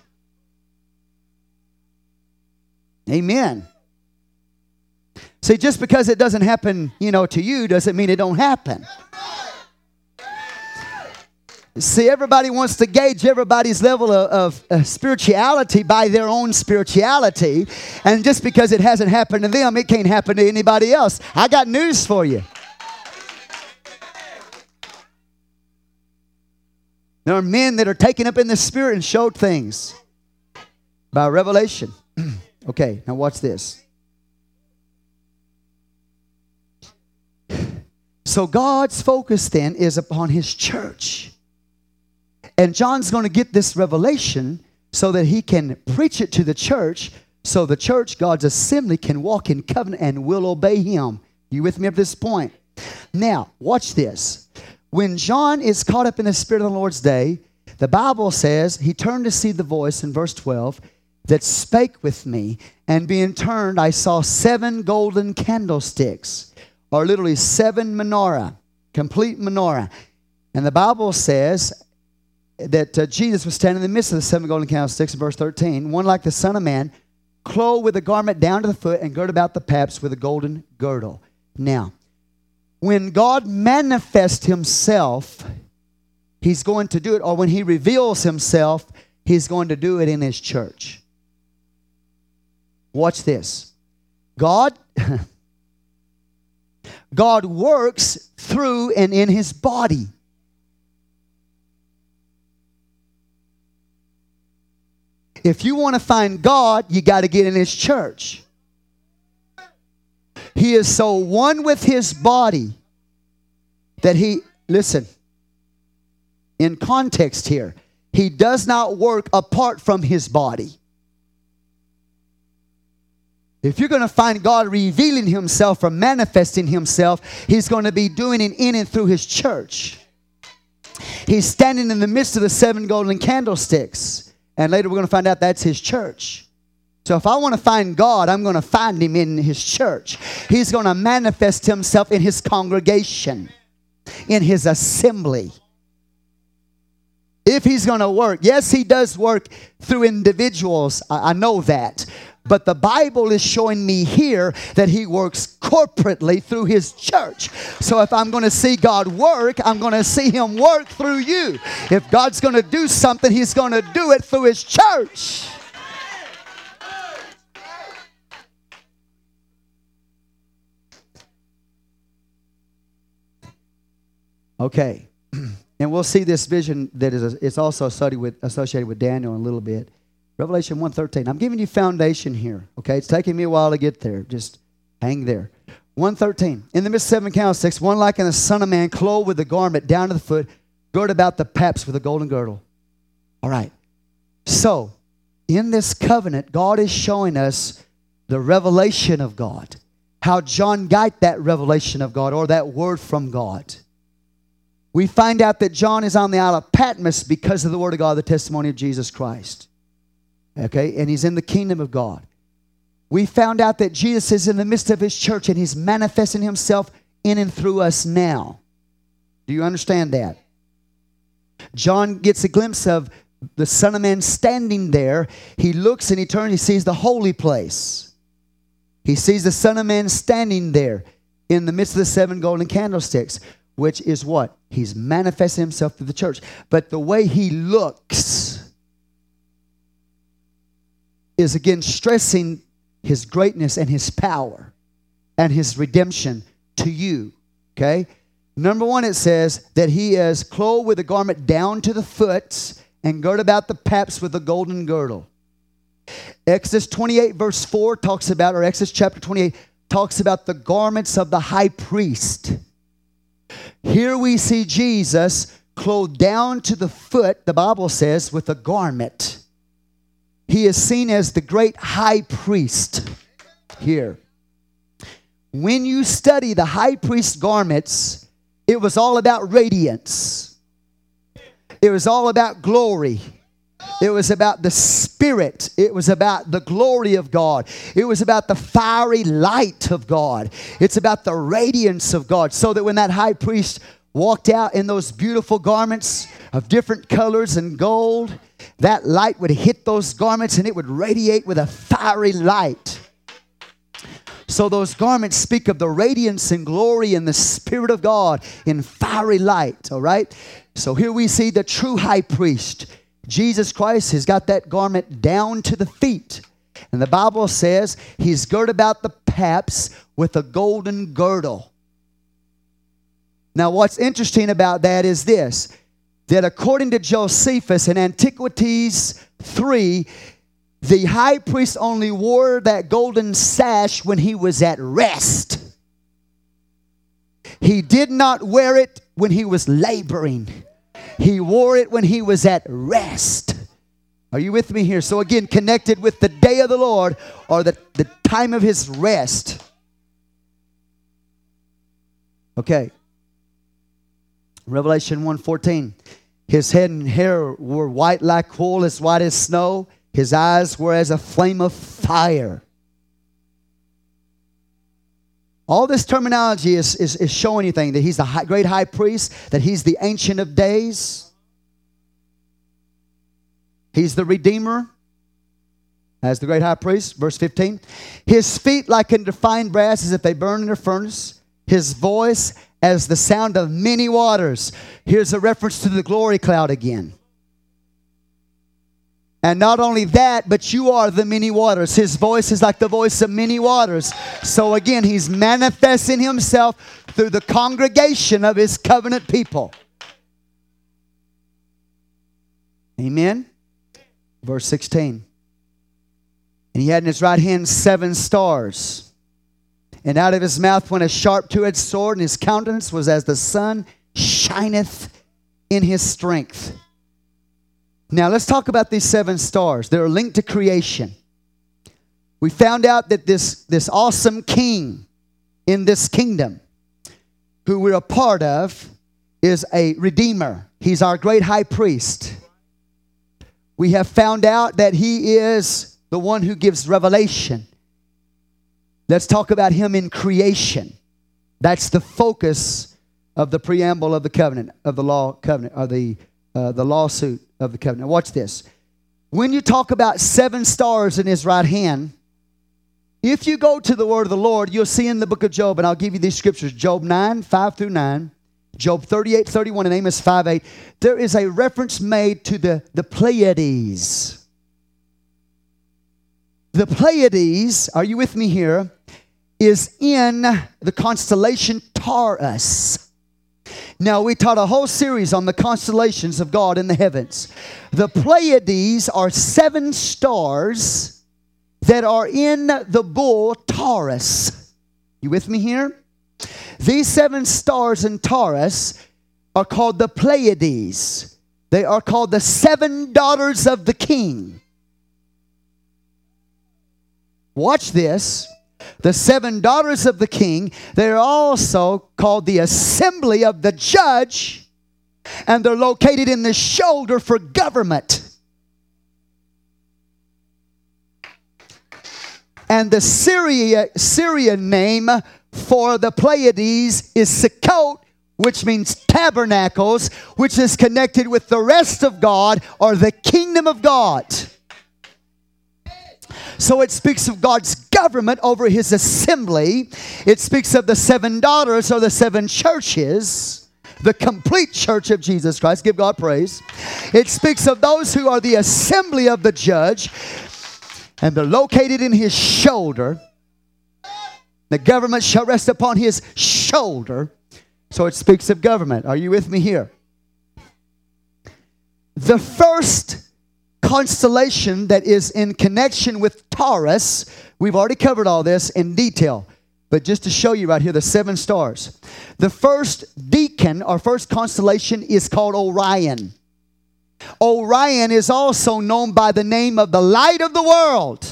Amen. See, just because it doesn't happen, to you doesn't mean it don't happen. See, everybody wants to gauge everybody's level of spirituality by their own spirituality, and just because it hasn't happened to them, it can't happen to anybody else. I got news for you. There are men that are taken up in the Spirit and showed things by revelation. Okay, now watch this. So God's focus then is upon his church. And John's going to get this revelation so that he can preach it to the church, so the church, God's assembly, can walk in covenant and will obey him. You with me up to this point? Now, watch this. When John is caught up in the Spirit on the Lord's day, the Bible says he turned to see the voice in verse 12 that spake with me. And being turned, I saw 7 golden candlesticks, or literally 7 menorah, complete menorah. And the Bible says that Jesus was standing in the midst of the 7 golden candlesticks in verse 13, one like the Son of Man, clothed with a garment down to the foot and girt about the paps with a golden girdle. Now, when God manifests himself, he's going to do it. Or when he reveals himself, he's going to do it in his church. Watch this. God works through and in his body. If you want to find God, you got to get in His church. He is so one with His body that He, listen, in context here, He does not work apart from His body. If you're going to find God revealing Himself or manifesting Himself, He's going to be doing it in and through His church. He's standing in the midst of the seven golden candlesticks. And later we're going to find out that's His church. So if I want to find God, I'm going to find Him in His church. He's going to manifest Himself in His congregation, in His assembly. If He's going to work, yes, He does work through individuals. I know that. But the Bible is showing me here that He works corporately through His church. So if I'm going to see God work, I'm going to see Him work through you. If God's going to do something, He's going to do it through His church. Okay. And we'll see this vision that it's also associated with Daniel in a little bit. Revelation 1:13. I'm giving you foundation here. Okay, it's taking me a while to get there. Just hang there. 1:13. In the midst of seven candlesticks, one like in the Son of Man, clothed with a garment down to the foot, girded about the paps with a golden girdle. All right. So, in this covenant, God is showing us the revelation of God. How John got that revelation of God or that word from God. We find out that John is on the Isle of Patmos because of the word of God, the testimony of Jesus Christ. Okay, and he's in the kingdom of God. We found out that Jesus is in the midst of His church and He's manifesting Himself in and through us now. Do you understand that? John gets a glimpse of the Son of Man standing there. He looks and he turns, he sees the holy place. He sees the Son of Man standing there in the midst of the seven golden candlesticks, which is what? He's manifesting Himself through the church. But the way He looks is again stressing His greatness and His power and His redemption to you. Okay? Number one, it says that He is clothed with a garment down to the foot and girded about the paps with a golden girdle. Exodus 28 verse 4 talks about, or Exodus chapter 28 talks about the garments of the high priest. Here we see Jesus clothed down to the foot, the Bible says, with a garment. He is seen as the great high priest here. When you study the high priest's garments, it was all about radiance. It was all about glory. It was about the Spirit. It was about the glory of God. It was about the fiery light of God. It's about the radiance of God. So that when that high priest walked out in those beautiful garments of different colors and gold, that light would hit those garments and it would radiate with a fiery light. So those garments speak of the radiance and glory and the Spirit of God in fiery light, all right? So here we see the true high priest. Jesus Christ has got that garment down to the feet. And the Bible says He's girded about the paps with a golden girdle. Now what's interesting about that is this, that according to Josephus in Antiquities 3, the high priest only wore that golden sash when he was at rest. He did not wear it when he was laboring. He wore it when he was at rest. Are you with me here? So again, connected with the day of the Lord or the time of His rest. Okay. Revelation 1:14. His head and hair were white like wool, as white as snow. His eyes were as a flame of fire. All this terminology is showing you things, that He's the great high priest, that He's the Ancient of Days. He's the Redeemer as the great high priest. Verse 15. His feet like unto fine brass as if they burn in a furnace. His voice as the sound of many waters. Here's a reference to the glory cloud again. And not only that, but you are the many waters. His voice is like the voice of many waters. So again, He's manifesting Himself through the congregation of His covenant people. Amen. Verse 16. And he had in his right hand 7 stars. And out of his mouth went a sharp two-edged sword, and his countenance was as the sun shineth in his strength. Now let's talk about these 7 stars. They're linked to creation. We found out that this awesome king in this kingdom who we're a part of is a redeemer. He's our great high priest. We have found out that he is the one who gives revelation. Let's talk about him in creation. That's the focus of the preamble of the covenant, of the law covenant, or the lawsuit of the covenant. Watch this. When you talk about 7 stars in his right hand, if you go to the word of the Lord, you'll see in the book of Job, and I'll give you these scriptures, Job 9, 5 through 9, Job 38, 31, and Amos 5, 8. There is a reference made to the Pleiades. The Pleiades, are you with me here, is in the constellation Taurus. Now, we taught a whole series on the constellations of God in the heavens. The Pleiades are 7 stars that are in the bull Taurus. You with me here? These 7 stars in Taurus are called the Pleiades. They are called the 7 daughters of the king. Watch this. The 7 daughters of the king, they're also called the assembly of the judge, and they're located in the shoulder for government. And the Syrian name for the Pleiades is Sukkot, which means tabernacles, which is connected with the rest of God or the kingdom of God. So it speaks of God's government over his assembly. It speaks of the 7 daughters or the 7 churches, the complete church of Jesus Christ. Give God praise. It speaks of those who are the assembly of the judge, and they're located in his shoulder. The government shall rest upon his shoulder. So it speaks of government. Are you with me here? The first constellation that is in connection with Taurus, we've already covered all this in detail, but just to show you right here, the 7 stars. The first deacon or first constellation is called Orion. Orion is also known by the name of the light of the world.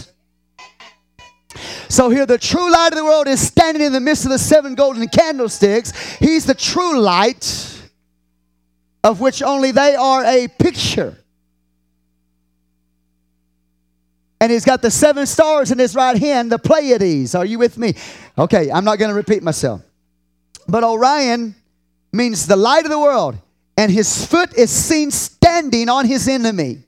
So here the true light of the world is standing in the midst of the 7 golden candlesticks. He's the true light of which only they are a picture. And he's got the 7 stars in his right hand, the Pleiades. Are you with me? Okay, I'm not going to repeat myself. But Orion means the light of the world, and his foot is seen standing on his enemy.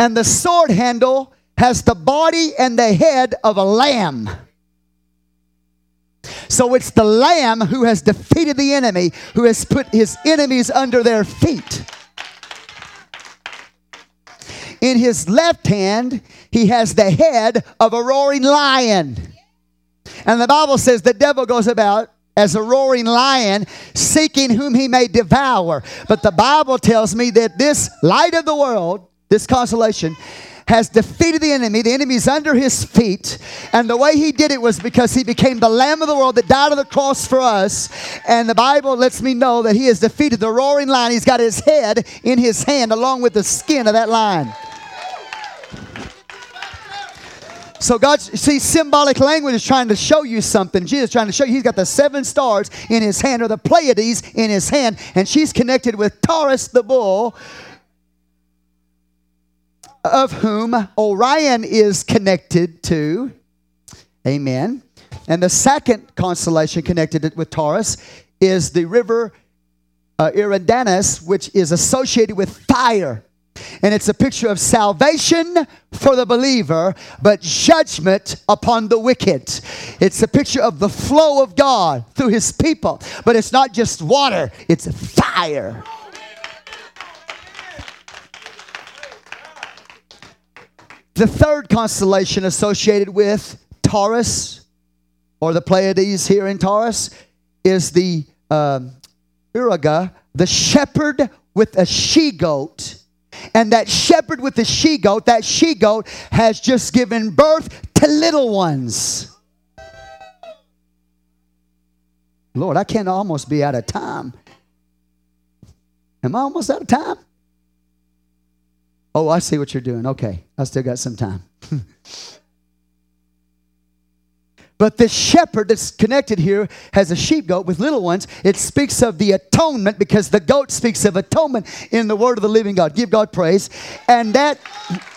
And the sword handle has the body and the head of a lamb. So it's the lamb who has defeated the enemy, who has put his enemies under their feet. In his left hand, he has the head of a roaring lion. And the Bible says the devil goes about as a roaring lion, seeking whom he may devour. But the Bible tells me that this light of the world, this constellation, has defeated the enemy. The enemy's under his feet. And the way he did it was because he became the Lamb of the world that died on the cross for us. And the Bible lets me know that he has defeated the roaring lion. He's got his head in his hand along with the skin of that lion. So God, see, symbolic language is trying to show you something. Jesus is trying to show you he's got the 7 stars in his hand, or the Pleiades in his hand. And she's connected with Taurus the bull, of whom Orion is connected to. Amen. And the second constellation connected with Taurus is the river Iridanus, which is associated with fire. And it's a picture of salvation for the believer, but judgment upon the wicked. It's a picture of the flow of God through his people. But it's not just water, it's fire. The third constellation associated with Taurus, or the Pleiades here in Taurus, is the Uriga, the shepherd with a she-goat. and that shepherd with the she-goat, that she-goat has just given birth to little ones. Lord, I can almost be out of time. Am I almost out of time? Oh, I see what you're doing. Okay, I still got some time. But the shepherd that's connected here has a sheep goat with little ones. It speaks of the atonement because the goat speaks of atonement in the word of the living God. Give God praise. And that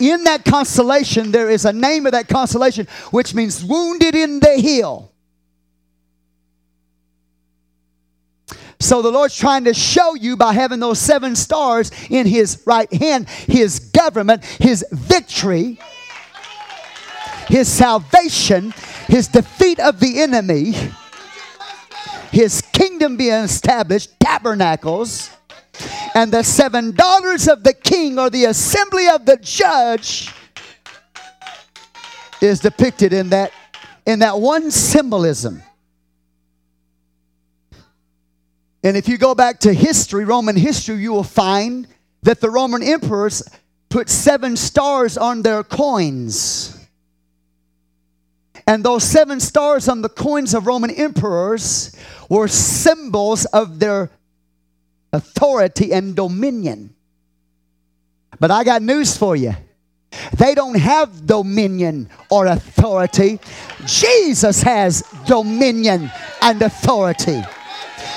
in that constellation, there is a name of that constellation, which means wounded in the heel. So the Lord's trying to show you by having those 7 stars in his right hand, his government, his victory, his salvation, his defeat of the enemy, his kingdom being established, tabernacles, and the 7 daughters of the king or the assembly of the judge is depicted in that one symbolism. And if you go back to history, Roman history, you will find that the Roman emperors put 7 stars on their coins. And those 7 stars on the coins of Roman emperors were symbols of their authority and dominion. But I got news for you. They don't have dominion or authority. Jesus has dominion and authority.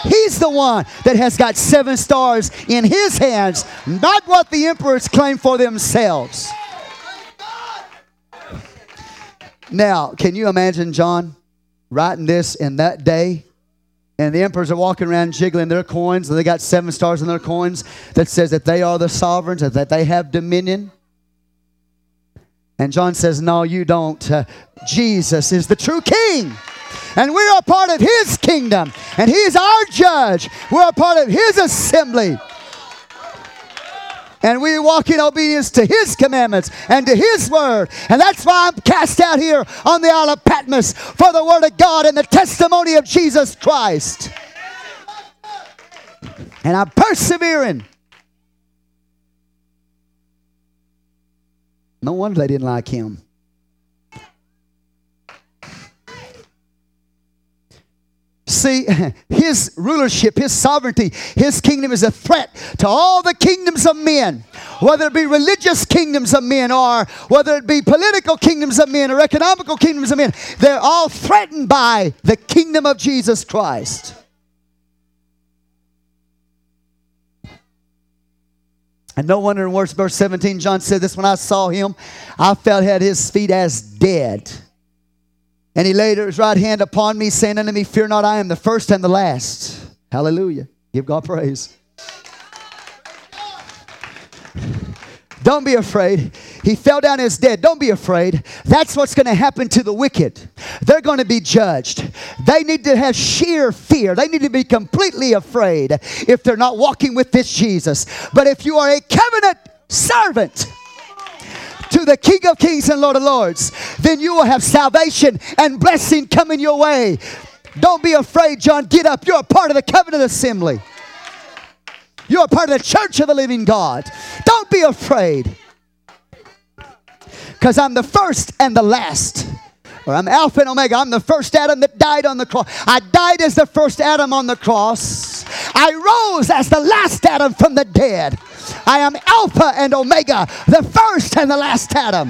He's the one that has got 7 stars in his hands, not what the emperors claim for themselves. Now, can you imagine John writing this in that day? And the emperors are walking around jiggling their coins, and they got 7 stars in their coins that says that they are the sovereigns and that they have dominion. And John says, no, you don't. Jesus is the true king. And we are part of his kingdom. And he's our judge. We're a part of his assembly. And we walk in obedience to his commandments and to his word. And that's why I'm cast out here on the Isle of Patmos for the word of God and the testimony of Jesus Christ. And I'm persevering. No wonder they didn't like him. See, his rulership, his sovereignty, his kingdom is a threat to all the kingdoms of men, whether it be religious kingdoms of men or whether it be political kingdoms of men or economical kingdoms of men. They're all threatened by the kingdom of Jesus Christ. And no wonder in verse 17, John said this, when I saw him, I fell at his feet as dead. And he laid his right hand upon me, saying unto me, fear not, I am the first and the last. Hallelujah. Give God praise. Don't be afraid. He fell down as dead. Don't be afraid. That's what's going to happen to the wicked. They're going to be judged. They need to have sheer fear. They need to be completely afraid if they're not walking with this Jesus. But if you are a covenant servant to the King of Kings and Lord of Lords, then you will have salvation and blessing coming your way. Don't be afraid, John. Get up. You're a part of the covenant assembly. You're a part of the church of the living God. Don't be afraid. Because I'm the first and the last. Or I'm Alpha and Omega. I'm the first Adam that died on the cross. I died as the first Adam on the cross. I rose as the last Adam from the dead. I am Alpha and Omega, the first and the last Adam.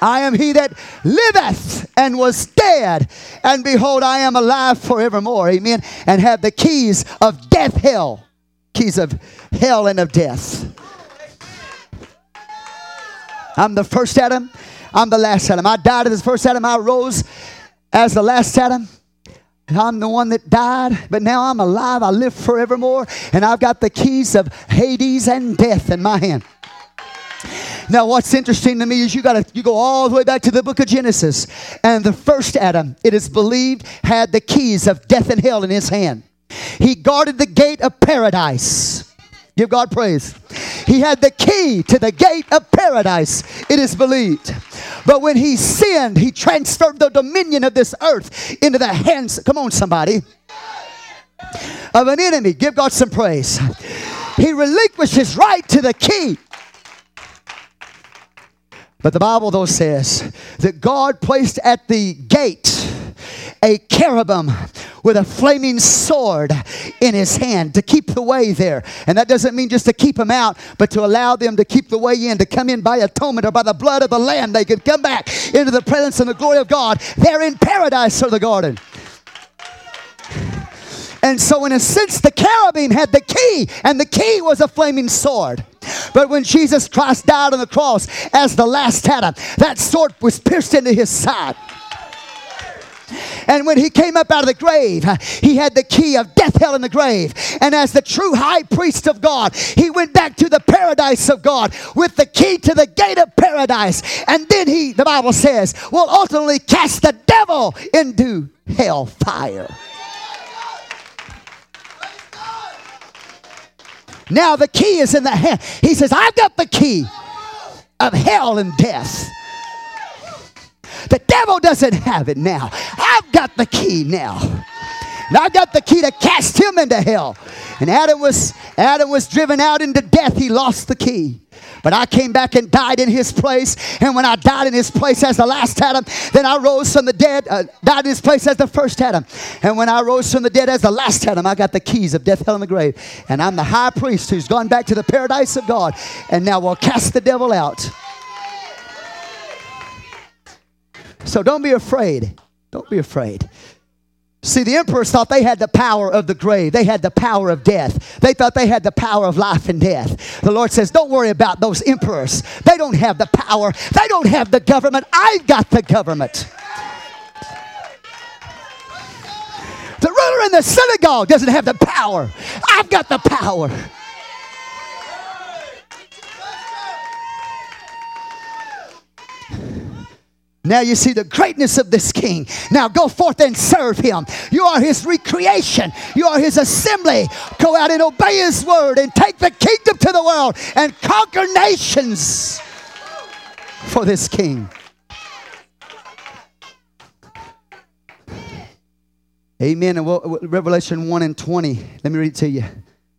I am he that liveth and was dead, and behold, I am alive forevermore. Amen. And have the keys of death, hell. Keys of hell and of death. I'm the first Adam. I'm the last Adam. I died as the first Adam. I rose as the last Adam. I'm the one that died, but now I'm alive. I live forevermore, and I've got the keys of Hades and death in my hand. Now, what's interesting to me is you go all the way back to the book of Genesis, and the first Adam, it is believed, had the keys of death and hell in his hand. He guarded the gate of paradise. Give God praise. He had the key to the gate of paradise, it is believed. But when he sinned, he transferred the dominion of this earth into the hands, come on somebody, of an enemy. Give God some praise. He relinquished his right to the key. But the Bible, though, says that God placed at the gate a cherubim with a flaming sword in his hand to keep the way there. And that doesn't mean just to keep them out, but to allow them to keep the way in, to come in by atonement or by the blood of the Lamb. They could come back into the presence and the glory of God. They're in paradise or the garden. And so in a sense, the cherubim had the key, and the key was a flaming sword. But when Jesus Christ died on the cross as the last Adam, that sword was pierced into his side. And when he came up out of the grave, he had the key of death, hell, and the grave. And as the true high priest of God, he went back to the paradise of God with the key to the gate of paradise. And then he, the Bible says, will ultimately cast the devil into hell fire. Now the key is in the hand. He says, I've got the key of hell and death. The devil doesn't have it now. I've got the key now. And I've got the key to cast him into hell. And Adam was driven out into death. He lost the key. But I came back and died in his place. And when I died in his place as the last Adam, then I rose from the dead, died in his place as the first Adam. And when I rose from the dead as the last Adam, I got the keys of death, hell, and the grave. And I'm the high priest who's gone back to the paradise of God and now will cast the devil out. So don't be afraid. Don't be afraid. See, the emperors thought they had the power of the grave. They had the power of death. They thought they had the power of life and death. The Lord says, don't worry about those emperors. They don't have the power. They don't have the government. I've got the government. The ruler in the synagogue doesn't have the power. I've got the power. Now you see the greatness of this king. Now go forth and serve him. You are his recreation. You are his assembly. Go out and obey his word and take the kingdom to the world and conquer nations for this king. Amen. And Revelation 1 and 20. Let me read it to you.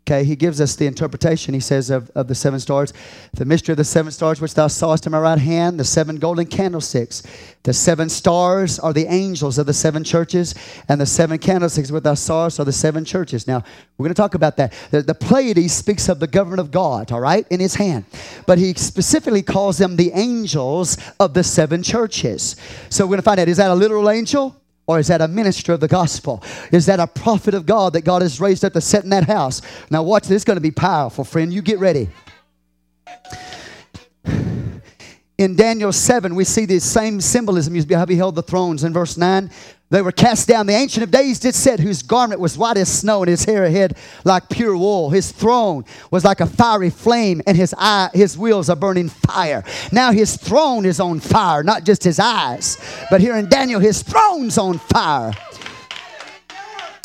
Okay, he gives us the interpretation, he says, of the seven stars. The mystery of the seven stars which thou sawest in my right hand, the seven golden candlesticks. The seven stars are the angels of the seven churches, and the seven candlesticks which thou sawest are the seven churches. Now, we're going to talk about that. The Pleiades speaks of the government of God, all right, in his hand. But he specifically calls them the angels of the seven churches. So we're going to find out, is that a literal angel? Or is that a minister of the gospel? Is that a prophet of God that God has raised up to sit in that house? Now watch this. It's going to be powerful, friend. You get ready. In Daniel 7, we see the same symbolism. How he held the thrones. In verse 9, they were cast down. The Ancient of Days did sit, whose garment was white as snow, and his hair a head like pure wool. His throne was like a fiery flame, and his wheels are burning fire. Now his throne is on fire, not just his eyes. But here in Daniel, his throne's on fire.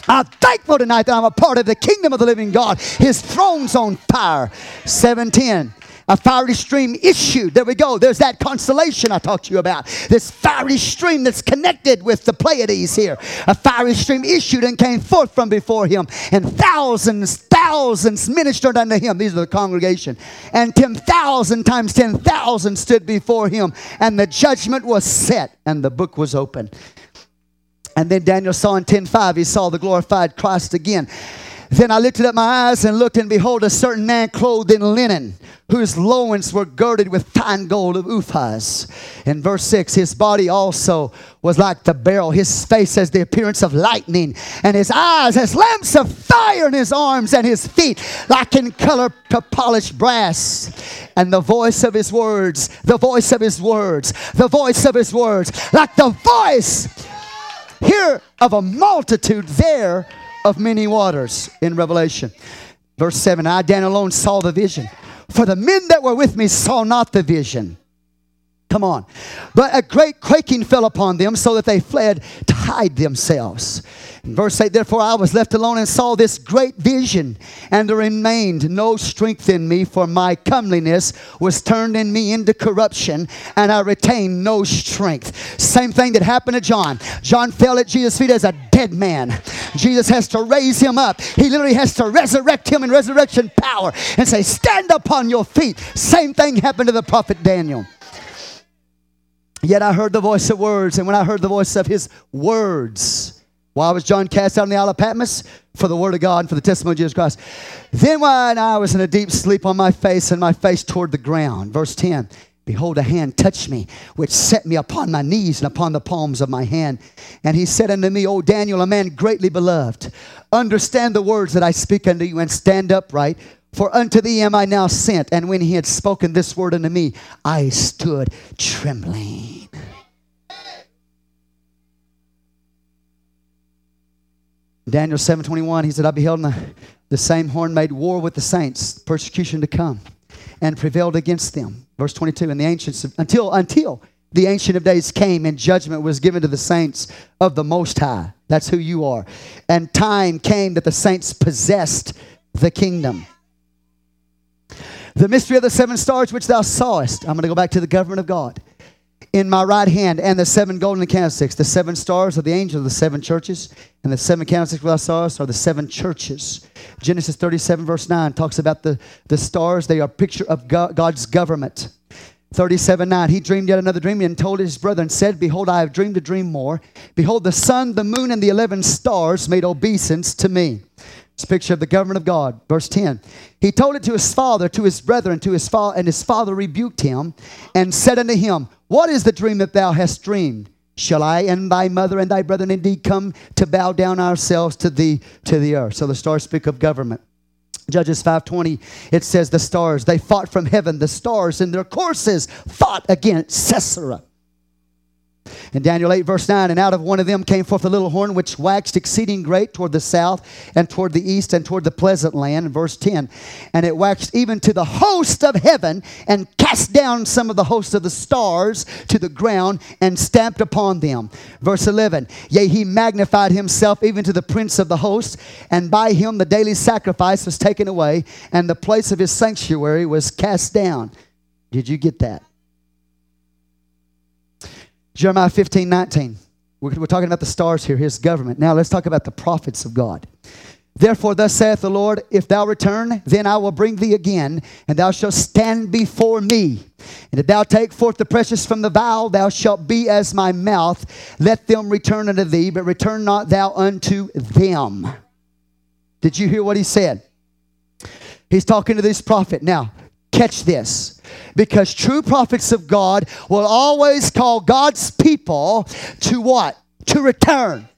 I'm thankful tonight that I'm a part of the kingdom of the living God. His throne's on fire. 7:10. A fiery stream issued. There we go. There's that constellation I talked to you about. This fiery stream that's connected with the Pleiades here. A fiery stream issued and came forth from before him. And thousands ministered unto him. These are the congregation. And 10,000 times 10,000 stood before him. And the judgment was set. And the book was open. And then Daniel saw in 10:5, he saw the glorified Christ again. Then I lifted up my eyes and looked, and behold, a certain man clothed in linen, whose loins were girded with fine gold of Uphaz. In verse 6, his body also was like the beryl, his face as the appearance of lightning, and his eyes as lamps of fire, and his arms and his feet like in color to polished brass. And the voice of his words, like the voice here of a multitude there of many waters. In Revelation. Verse 7, I, Dan, alone saw the vision. For the men that were with me saw not the vision. Come on. But a great quaking fell upon them, so that they fled to hide themselves. In verse 8, therefore I was left alone and saw this great vision, and there remained no strength in me, for my comeliness was turned in me into corruption, and I retained no strength. Same thing that happened to John. John fell at Jesus' feet as a dead man. Jesus has to raise him up. He literally has to resurrect him in resurrection power and say, stand upon your feet. Same thing happened to the prophet Daniel. Yet I heard the voice of words, and when I heard the voice of his words, why was John cast out on the Isle of Patmos? For the word of God and for the testimony of Jesus Christ. Then when I was in a deep sleep on my face, and my face toward the ground. Verse 10, behold, a hand touched me, which set me upon my knees and upon the palms of my hand. And he said unto me, O Daniel, a man greatly beloved, understand the words that I speak unto you, and stand upright. For unto thee am I now sent. And when he had spoken this word unto me, I stood trembling. Daniel 7:21, he said, I beheld the same horn made war with the saints, persecution to come, and prevailed against them. Verse 22, and the ancients until the Ancient of Days came, and judgment was given to the saints of the Most High. That's who you are. And time came that the saints possessed the kingdom. The mystery of the seven stars which thou sawest. I'm going to go back to the government of God. In my right hand, and the seven golden candlesticks. The seven stars are the angels of the seven churches, and the seven candlesticks which I saw are the seven churches. Genesis 37 verse 9 talks about the stars. They are a picture of God's government. 37:9, he dreamed yet another dream, and told his brethren, said, behold, I have dreamed a dream more. Behold, the sun, the moon, and the 11 stars made obeisance to me. It's a picture of the government of God. Verse 10. He told it to his father, to his brethren, to his father, and his father rebuked him and said unto him, what is the dream that thou hast dreamed? Shall I and thy mother and thy brethren indeed come to bow down ourselves to thee, to the earth? So the stars speak of government. Judges 5:20, it says the stars, they fought from heaven. The stars in their courses fought against Sisera. In Daniel 8 verse 9, and out of one of them came forth a little horn, which waxed exceeding great toward the south and toward the east and toward the pleasant land. Verse 10, and it waxed even to the host of heaven, and cast down some of the hosts of the stars to the ground, and stamped upon them. Verse 11, yea, he magnified himself even to the prince of the host, and by him the daily sacrifice was taken away, and the place of his sanctuary was cast down. Did you get that? Jeremiah 15:19. We're talking about the stars here, his government. Now let's talk about the prophets of God. Therefore, thus saith the Lord, if thou return, then I will bring thee again, and thou shalt stand before me. And if thou take forth the precious from the vial, thou shalt be as my mouth. Let them return unto thee, but return not thou unto them. Did you hear what he said? He's talking to this prophet. Now, catch this, because true prophets of God will always call God's people to what? To return.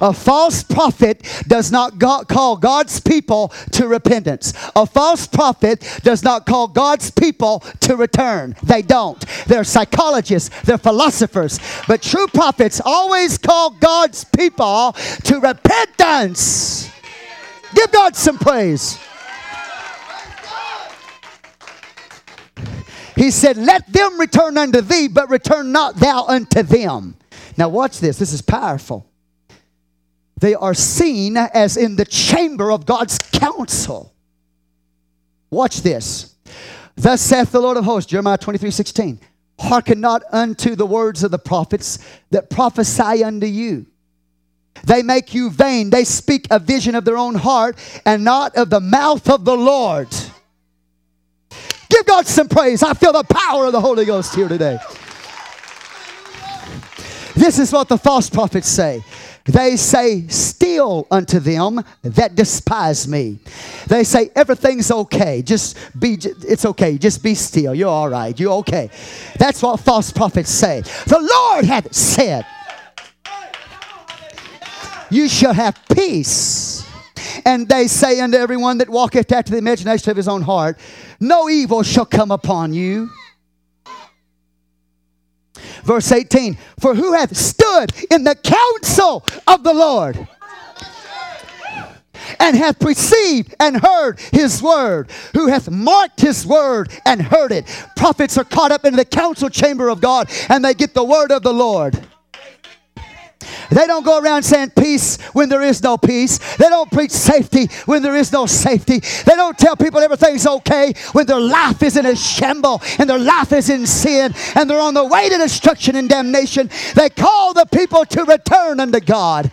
A false prophet does not call God's people to repentance. A false prophet does not call God's people to return. They don't. They're psychologists. They're philosophers. But true prophets always call God's people to repentance. Give God some praise. He said, let them return unto thee, but return not thou unto them. Now watch this. This is powerful. They are seen as in the chamber of God's council. Watch this. Thus saith the Lord of hosts, Jeremiah 23:16, hearken not unto the words of the prophets that prophesy unto you. They make you vain. They speak a vision of their own heart, and not of the mouth of the Lord. Give God some praise. I feel the power of the Holy Ghost here today. This is what the false prophets say. They say, still unto them that despise me. They say, everything's okay. It's okay. Just be still. You're all right. You're okay. That's what false prophets say. The Lord hath said, you shall have peace. And they say unto everyone that walketh after the imagination of his own heart, no evil shall come upon you. Verse 18, for who hath stood in the counsel of the Lord? and hath perceived and heard his word, who hath marked his word and heard it. Prophets are caught up in the council chamber of God, and they get the word of the Lord. They don't go around saying peace when there is no peace. They don't preach safety when there is no safety. They don't tell people everything's okay when their life is in a shamble and their life is in sin and they're on the way to destruction and damnation. They call the people to return unto God,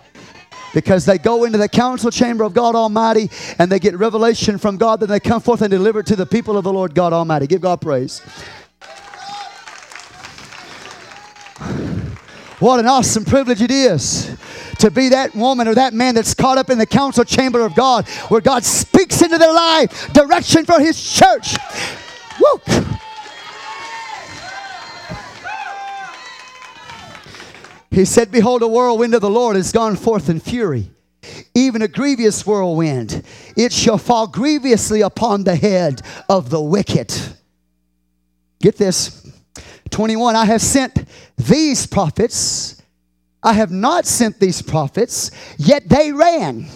because they go into the council chamber of God Almighty and they get revelation from God. Then they come forth and deliver it to the people of the Lord God Almighty. Give God praise. What an awesome privilege it is to be that woman or that man that's caught up in the council chamber of God, where God speaks into their life direction for His church. Woo! He said, "Behold, a whirlwind of the Lord is gone forth in fury, even a grievous whirlwind. It shall fall grievously upon the head of the wicked." Get this. 21, I have sent these prophets. I have not sent these prophets, yet they ran.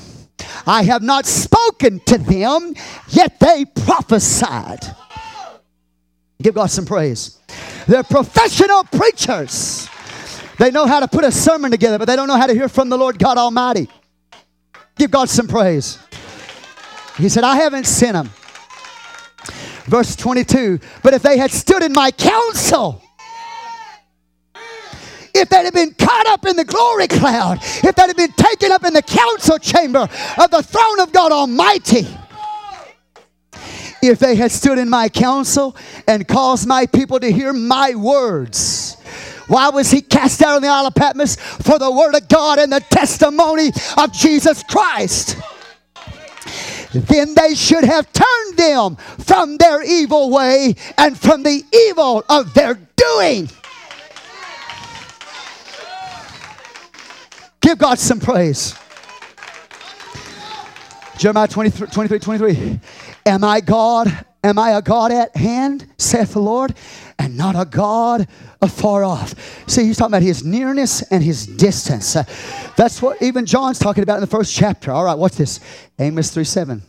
I have not spoken to them, yet they prophesied. Give God some praise. They're professional preachers. They know how to put a sermon together, but they don't know how to hear from the Lord God Almighty. Give God some praise. He said, I haven't sent them. Verse 22, but if they had stood in my counsel, if they had been caught up in the glory cloud, if they had been taken up in the council chamber of the throne of God Almighty, if they had stood in my counsel and caused my people to hear my words. Why was he cast out on the Isle of Patmos? For the word of God and the testimony of Jesus Christ. Then they should have turned them from their evil way and from the evil of their doing. Give God some praise. Jeremiah 23:23. Am I God? Am I a God at hand, saith the Lord, and not a God afar off? See, he's talking about his nearness and his distance. That's what even John's talking about in the first chapter. All right, watch this. Amos 3:7.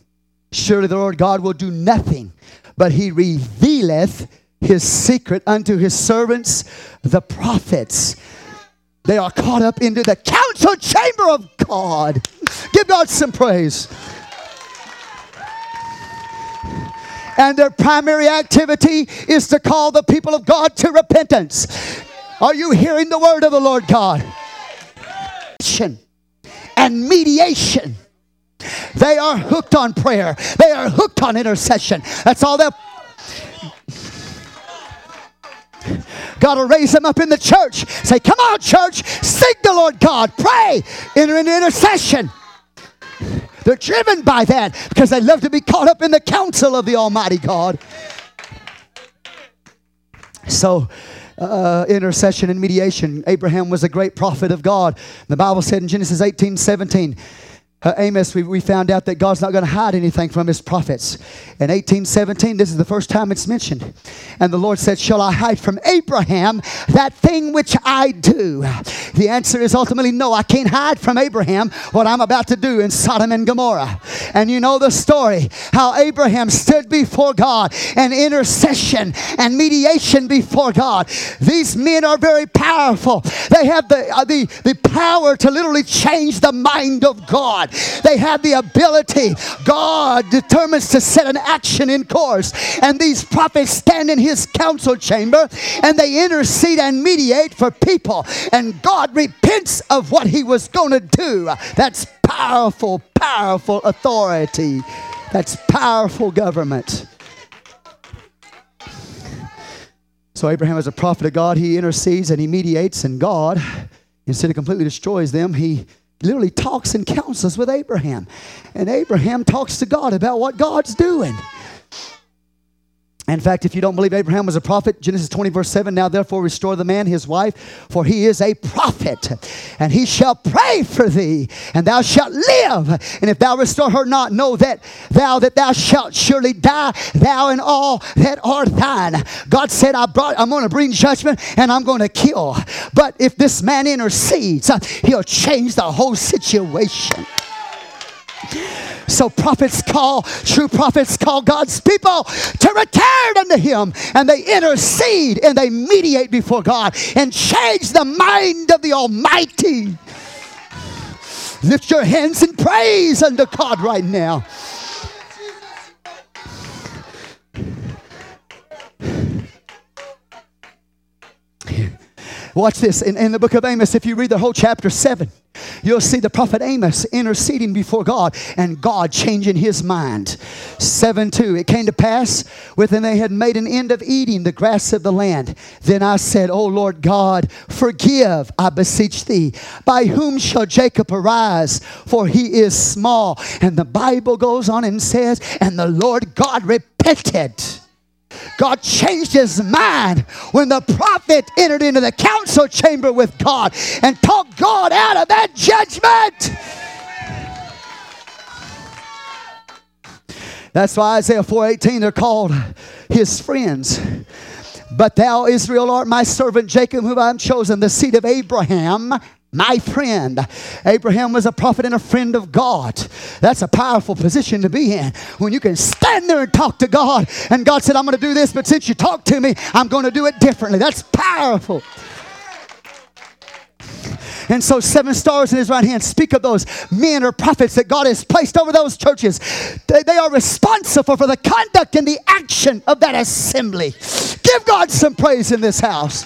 Surely the Lord God will do nothing, but he revealeth his secret unto his servants, the prophets. They are caught up into the council chamber of God. Give God some praise. And their primary activity is to call the people of God to repentance. Are you hearing the word of the Lord God? And mediation. They are hooked on prayer. They are hooked on intercession. That's all they're... God will raise them up in the church. Say, come on, church. Seek the Lord God. Pray. Enter into intercession. They're driven by that because they love to be caught up in the counsel of the Almighty God. So, intercession and mediation. Abraham was a great prophet of God. The Bible said in Genesis 18:17, Amos, we found out that God's not going to hide anything from his prophets. In 18:17, this is the first time it's mentioned. And the Lord said, shall I hide from Abraham that thing which I do? The answer is ultimately no. I can't hide from Abraham what I'm about to do in Sodom and Gomorrah. And you know the story, how Abraham stood before God and intercession and mediation before God. These men are very powerful. They have the power to literally change the mind of God. They have the ability. God determines to set an action in course. And these prophets stand in his council chamber and they intercede and mediate for people. And God repents of what he was going to do. That's powerful, powerful authority. That's powerful government. So Abraham is a prophet of God. He intercedes and he mediates, and God, instead of completely destroys them, he literally talks and counsels with Abraham. And Abraham talks to God about what God's doing. In fact, if you don't believe Abraham was a prophet, Genesis 20:7, now therefore restore the man his wife, for he is a prophet, and he shall pray for thee, and thou shalt live. And if thou restore her not, know that thou shalt surely die, thou and all that are thine. God said, I'm going to bring judgment, and I'm going to kill. But if this man intercedes, he'll change the whole situation. So prophets call, true prophets call God's people to return unto him, and they intercede and they mediate before God and change the mind of the Almighty. Lift your hands in praise unto God right now. Watch this. In the book of Amos, if you read the whole chapter 7, you'll see the prophet Amos interceding before God and God changing his mind. 7:2, it came to pass when they had made an end of eating the grass of the land. Then I said, O Lord God, forgive, I beseech thee. By whom shall Jacob arise? For he is small. And the Bible goes on and says, and the Lord God repented. God changed his mind when the prophet entered into the council chamber with God and talked God out of that judgment. That's why Isaiah 4:18, they're called his friends. But thou, Israel, art my servant Jacob, whom I have chosen, the seed of Abraham, my friend. Abraham was a prophet and a friend of God. That's a powerful position to be in, when you can stand there and talk to God. And God said, I'm going to do this, but since you talked to me, I'm going to do it differently. That's powerful. And so 7 stars in his right hand speak of those men or prophets that God has placed over those churches. They are responsible for the conduct and the action of that assembly. Give God some praise in this house.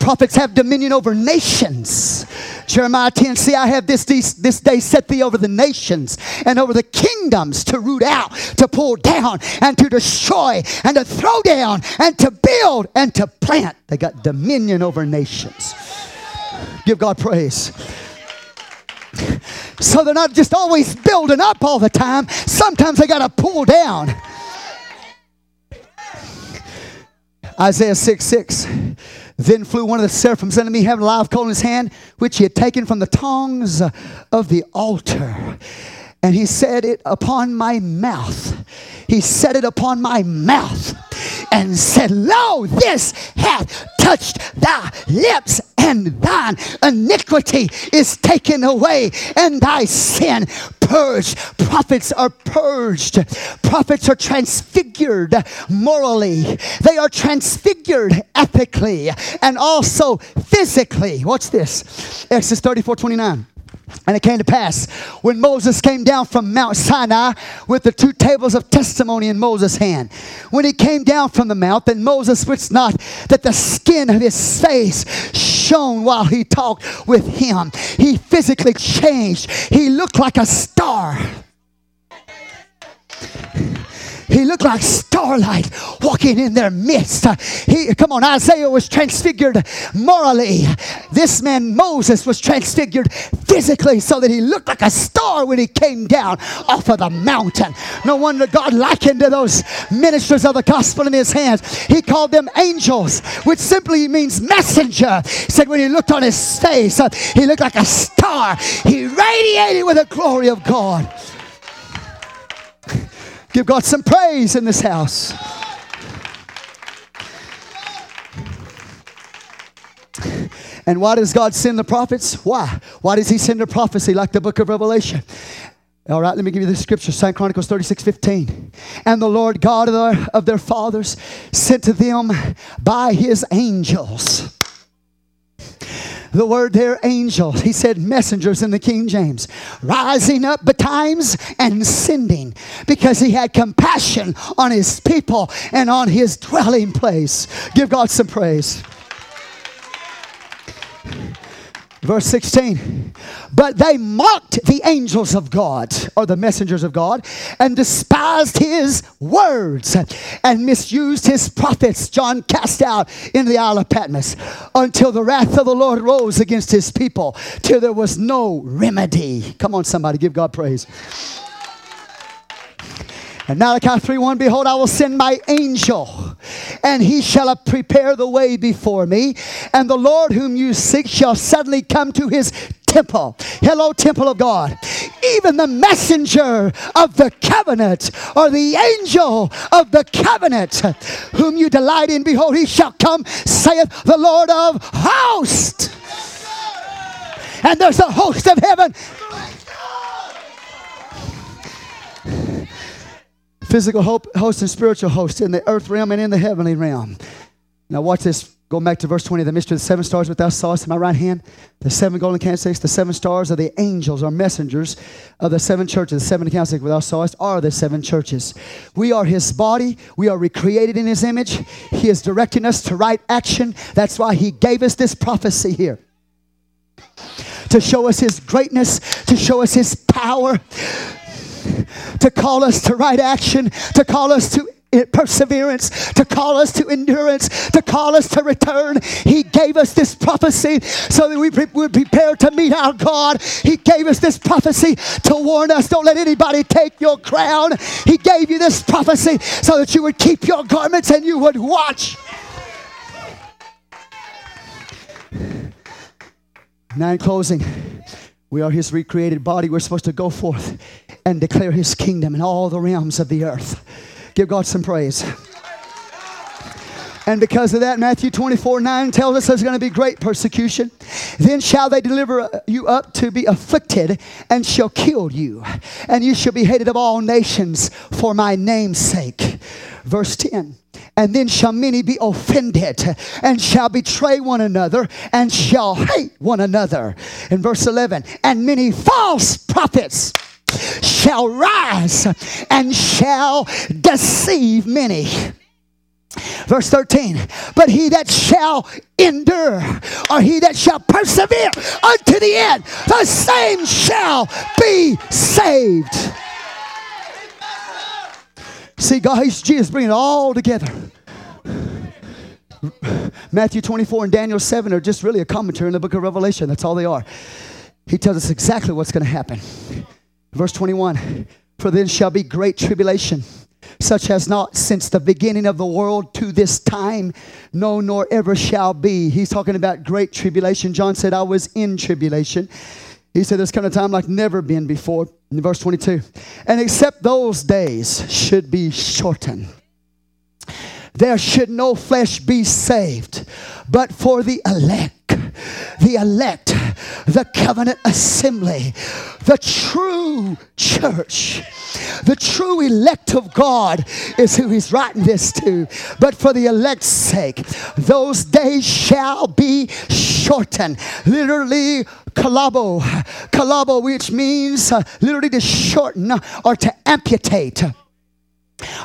Prophets have dominion over nations. Jeremiah 10, see, I have this day set thee over the nations and over the kingdoms to root out, to pull down, and to destroy, and to throw down, and to build, and to plant. They got dominion over nations. Give God praise. So they're not just always building up all the time. Sometimes they got to pull down. Isaiah 6:6. Then flew one of the seraphims unto me, having a live coal in his hand, which he had taken from the tongs of the altar. And he set it upon my mouth. He set it upon my mouth and said, Lo, this hath touched thy lips, and thine iniquity is taken away, and thy sin purged. Prophets are purged. Prophets are transfigured morally. They are transfigured ethically and also physically. Watch this. Exodus 34:29. And it came to pass when Moses came down from Mount Sinai with the 2 tables of testimony in Moses' hand. When he came down from the mount, then Moses wist not that the skin of his face shone while he talked with him. He physically changed. He looked like a star. He looked like starlight walking in their midst. Isaiah was transfigured morally. This man, Moses, was transfigured physically so that he looked like a star when he came down off of the mountain. No wonder God likened to those ministers of the gospel in his hands. He called them angels, which simply means messenger. He said when he looked on his face, he looked like a star. He radiated with the glory of God. Give God some praise in this house. And why does God send the prophets? Why? Why does he send a prophecy like the book of Revelation? All right, let me give you the scripture, 2 Chronicles 36:15. And the Lord God of their fathers sent to them by his angels. The word there, angels. He said messengers in the King James. Rising up betimes and sending, because he had compassion on his people and on his dwelling place. Give God some praise. Verse 16, but they mocked the angels of God, or the messengers of God, and despised his words and misused his prophets. John cast out into the Isle of Patmos until the wrath of the Lord rose against his people till there was no remedy. Come on, somebody, give God praise. And Malachi 3:1, behold, I will send my angel, and he shall prepare the way before me. And the Lord whom you seek shall suddenly come to his temple. Hello, temple of God. Even the messenger of the covenant, or the angel of the covenant, whom you delight in, behold, he shall come, saith the Lord of hosts. and there's a host of heaven. Physical host and spiritual host in the earth realm and in the heavenly realm. Now watch this. Going back to verse 20, the mystery of the seven stars which thou sawest in my right hand, the seven golden candlesticks, the seven stars are the angels or messengers of the seven churches. The seven candlesticks which thou sawest are the seven churches. We are his body. We are recreated in his image. He is directing us to right action. That's why he gave us this prophecy here. To show us his greatness, to show us his power, to call us to right action, to call us to perseverance, to call us to endurance, to call us to return. He gave us this prophecy so that we would prepare to meet our God. He gave us this prophecy to warn us, don't let anybody take your crown. He gave you this prophecy so that you would keep your garments and you would watch. Now in closing, we are his recreated body. We're supposed to go forth and declare his kingdom in all the realms of the earth. Give God some praise. And because of that, Matthew 24:9 tells us there's going to be great persecution. Then shall they deliver you up to be afflicted, and shall kill you. And you shall be hated of all nations for my name's sake. Verse 10. And then shall many be offended, and shall betray one another, and shall hate one another. In verse 11. And many false prophets shall rise and shall deceive many. Verse 13, but he that shall endure, or he that shall persevere unto the end, the same shall be saved. See, God, Jesus bringing it all together. Matthew 24 and Daniel 7 are just really a commentary in the book of Revelation. That's all they are. He tells us exactly what's going to happen. Verse 21, for then shall be great tribulation, such as not since the beginning of the world to this time, no, nor ever shall be. He's talking about great tribulation. John said, I was in tribulation. He said, there's come a time like never been before. In verse 22, and except those days should be shortened, there should no flesh be saved, but for the elect, the covenant assembly, the true church, the true elect of God is who he's writing this to. But for the elect's sake, those days shall be shortened. Literally, kalabo, which means literally to shorten or to amputate.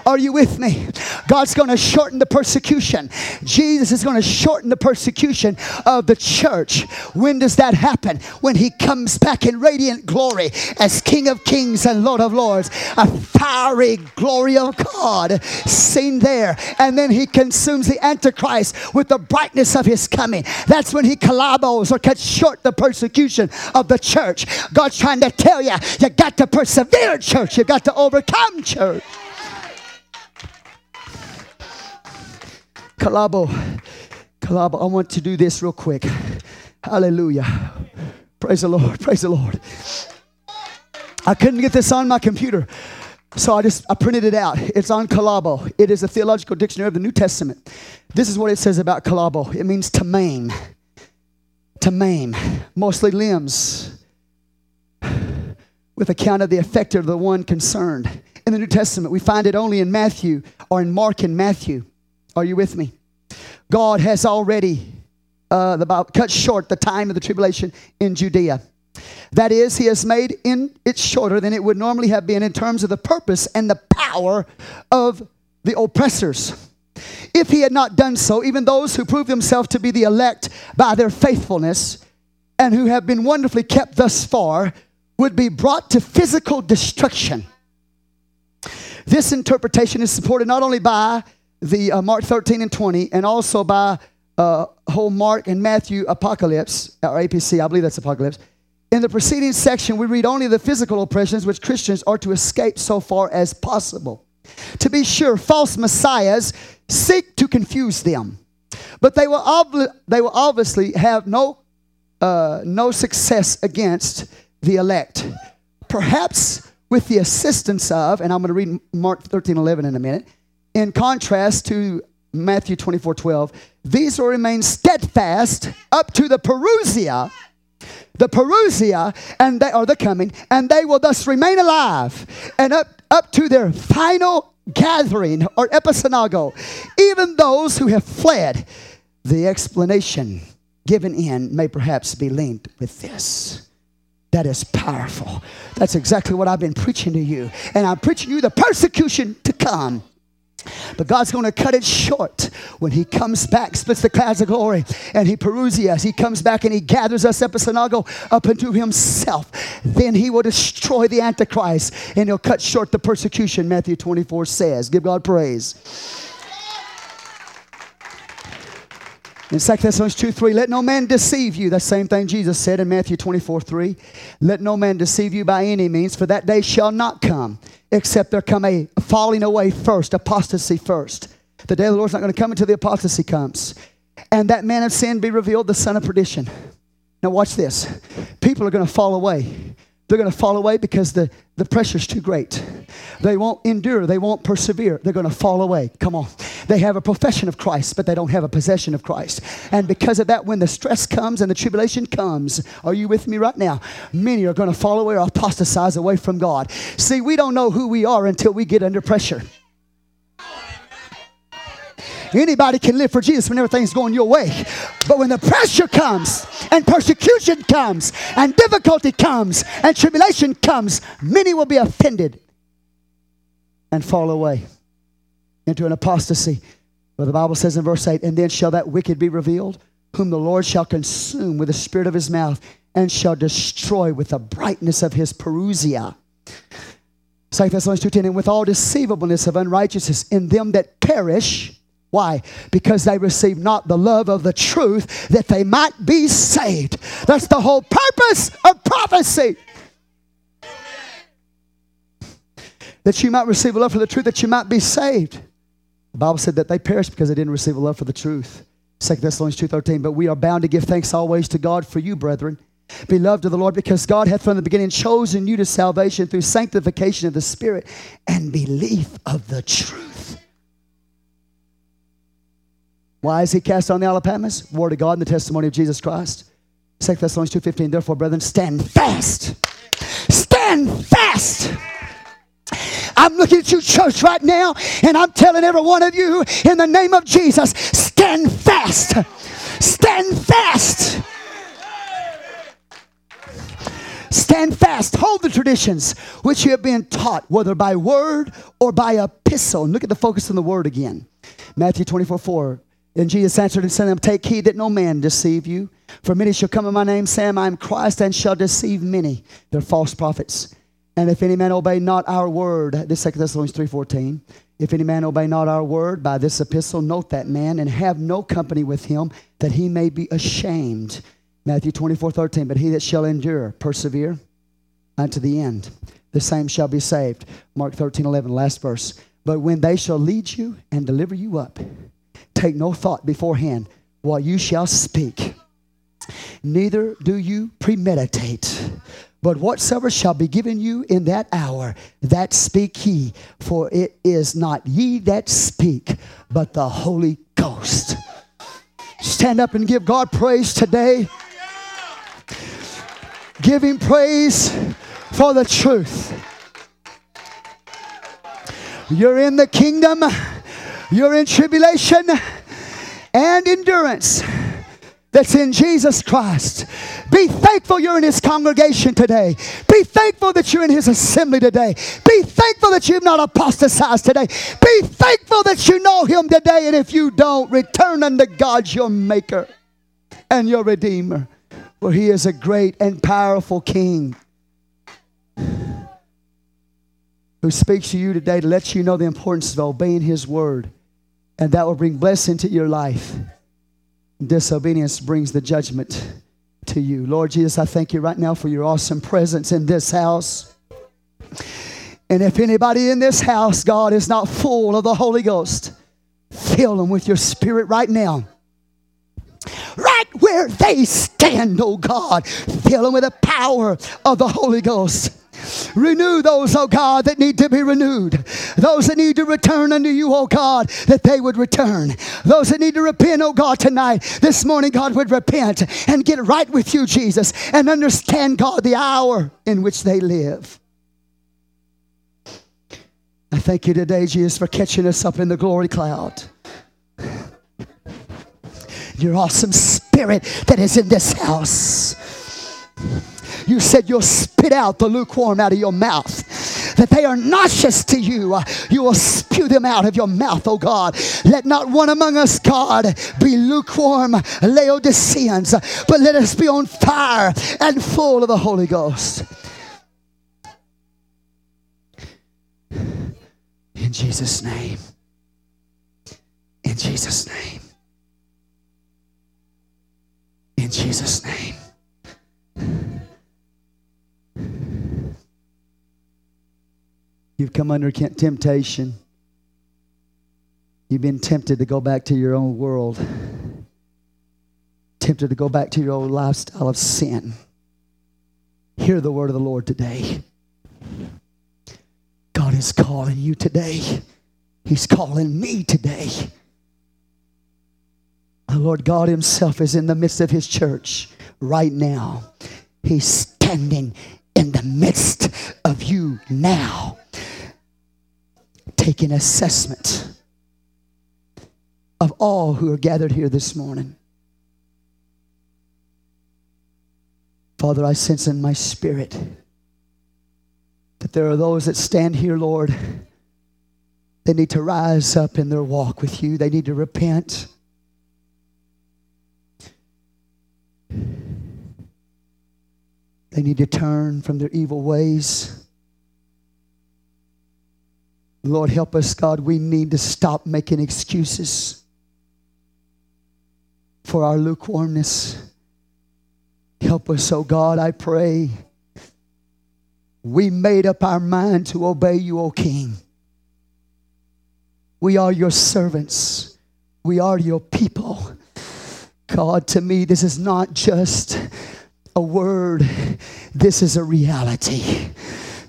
Are you with me? God's going to shorten the persecution. Jesus is going to shorten the persecution of the church. When does that happen? When he comes back in radiant glory as King of Kings and Lord of Lords. A fiery glory of God seen there. And then he consumes the Antichrist with the brightness of his coming. That's when he collabos or cuts short the persecution of the church. God's trying to tell you, you got to persevere, church. You got to overcome, church. Kalabo, I want to do this real quick. Hallelujah. Praise the Lord. I couldn't get this on my computer, so I printed it out. It's on Kalabo. It is a theological dictionary of the New Testament. This is what it says about Kalabo. It means to maim. To maim. Mostly limbs. With account of the effect of the one concerned. In the New Testament, we find it only in Matthew, or in Mark and Matthew. Are you with me? God has already cut short the time of the tribulation in Judea. That is, he has made it shorter than it would normally have been in terms of the purpose and the power of the oppressors. If he had not done so, even those who prove themselves to be the elect by their faithfulness and who have been wonderfully kept thus far would be brought to physical destruction. This interpretation is supported not only by the Mark 13 and 20, and also by whole Mark and Matthew Apocalypse, or APC, I believe that's Apocalypse. In the preceding section, we read only the physical oppressions which Christians are to escape so far as possible. To be sure, false messiahs seek to confuse them, but they will obviously have no success against the elect. Perhaps with the assistance of, and I'm going to read Mark 13:11 in a minute, in contrast to Matthew 24:12, these will remain steadfast up to the parousia, the parousia, and they are the coming, and they will thus remain alive and up to their final gathering or episynago, even those who have fled. The explanation given in may perhaps be linked with this. That is powerful. That's exactly what I've been preaching to you. And I'm preaching you the persecution to come. But God's going to cut it short when He comes back, splits the clouds of glory, and He peruses us. He comes back and He gathers us episynago up into Himself. Then He will destroy the Antichrist and He'll cut short the persecution, Matthew 24 says. Give God praise. In 2 Thessalonians 2:3, let no man deceive you. The same thing Jesus said in Matthew 24:3. Let no man deceive you by any means, for that day shall not come, except there come a falling away first, apostasy first. The day of the Lord's not going to come until the apostasy comes. And that man of sin be revealed, the son of perdition. Now watch this. People are going to fall away. They're going to fall away because the pressure's too great. They won't endure. They won't persevere. They're going to fall away. Come on. They have a profession of Christ, but they don't have a possession of Christ. And because of that, when the stress comes and the tribulation comes, are you with me right now? Many are going to fall away or apostatize away from God. See, we don't know who we are until we get under pressure. Anybody can live for Jesus when everything's going your way. But when the pressure comes and persecution comes and difficulty comes and tribulation comes, many will be offended and fall away into an apostasy. But the Bible says in verse 8, and then shall that wicked be revealed, whom the Lord shall consume with the spirit of His mouth and shall destroy with the brightness of His parousia. 2 Thessalonians 2:10, and with all deceivableness of unrighteousness in them that perish. Why? Because they receive not the love of the truth that they might be saved. That's the whole purpose of prophecy. That you might receive a love for the truth, that you might be saved. The Bible said that they perished because they didn't receive a love for the truth. 2 Thessalonians 2:13, but we are bound to give thanks always to God for you, brethren, beloved of the Lord, because God hath from the beginning chosen you to salvation through sanctification of the Spirit and belief of the truth. Why is He cast on the Isle of Patmos? Word of God and the testimony of Jesus Christ. 2 Thessalonians 2:15, therefore, brethren, stand fast. Stand fast. I'm looking at you, church, right now, and I'm telling every one of you, in the name of Jesus, stand fast. Stand fast. Stand fast. Hold the traditions which you have been taught, whether by word or by epistle. And look at the focus on the word again. Matthew 24:4. And Jesus answered and said to them, take heed that no man deceive you. For many shall come in my name, saying, I am Christ, and shall deceive many. They're false prophets. And if any man obey not our word, this 2 Thessalonians 3:14, if any man obey not our word by this epistle, note that man, and have no company with him, that he may be ashamed. Matthew 24:13, but he that shall endure, persevere unto the end, the same shall be saved. Mark 13:11, last verse. But when they shall lead you and deliver you up, take no thought beforehand what you shall speak. Neither do you premeditate. But whatsoever shall be given you in that hour, that speak ye, for it is not ye that speak, but the Holy Ghost. Stand up and give God praise today. Give Him praise for the truth. You're in the kingdom. You're in tribulation and endurance. That's in Jesus Christ. Be thankful you're in His congregation today. Be thankful that you're in His assembly today. Be thankful that you've not apostatized today. Be thankful that you know Him today. And if you don't, return unto God your Maker and your Redeemer. For He is a great and powerful King who speaks to you today to let you know the importance of obeying His word. And that will bring blessing to your life. Disobedience brings the judgment to you. Lord Jesus, I thank you right now for your awesome presence in this house. And if anybody in this house, God, is not full of the Holy Ghost, fill them with your Spirit right now. Right where they stand, oh God, fill them with the power of the Holy Ghost. Renew those, oh God, that need to be renewed. Those that need to return unto you, oh God, that they would return. Those that need to repent, oh God, tonight, this morning, God, would repent and get right with you, Jesus, and understand, God, the hour in which they live. I thank you today, Jesus, for catching us up in the glory cloud. Your awesome spirit that is in this house. You said you'll spit out the lukewarm out of your mouth, that they are nauseous to you. You will spew them out of your mouth, oh God. Let not one among us, God, be lukewarm Laodiceans, but let us be on fire and full of the Holy Ghost. In Jesus' name. In Jesus' name. In Jesus' name. You've come under temptation. You've been tempted to go back to your own world. Tempted to go back to your old lifestyle of sin. Hear the word of the Lord today. God is calling you today. He's calling me today. The Lord God himself is in the midst of his church right now. He's standing in the midst of you now. Take an assessment of all who are gathered here this morning. Father, I sense in my spirit that there are those that stand here, Lord. They need to rise up in their walk with you. They need to repent. They need to turn from their evil ways. Lord, help us, God. We need to stop making excuses for our lukewarmness. Help us, oh God, I pray. We made up our mind to obey you, O King. We are your servants. We are your people. God, to me, this is not just a word. This is a reality.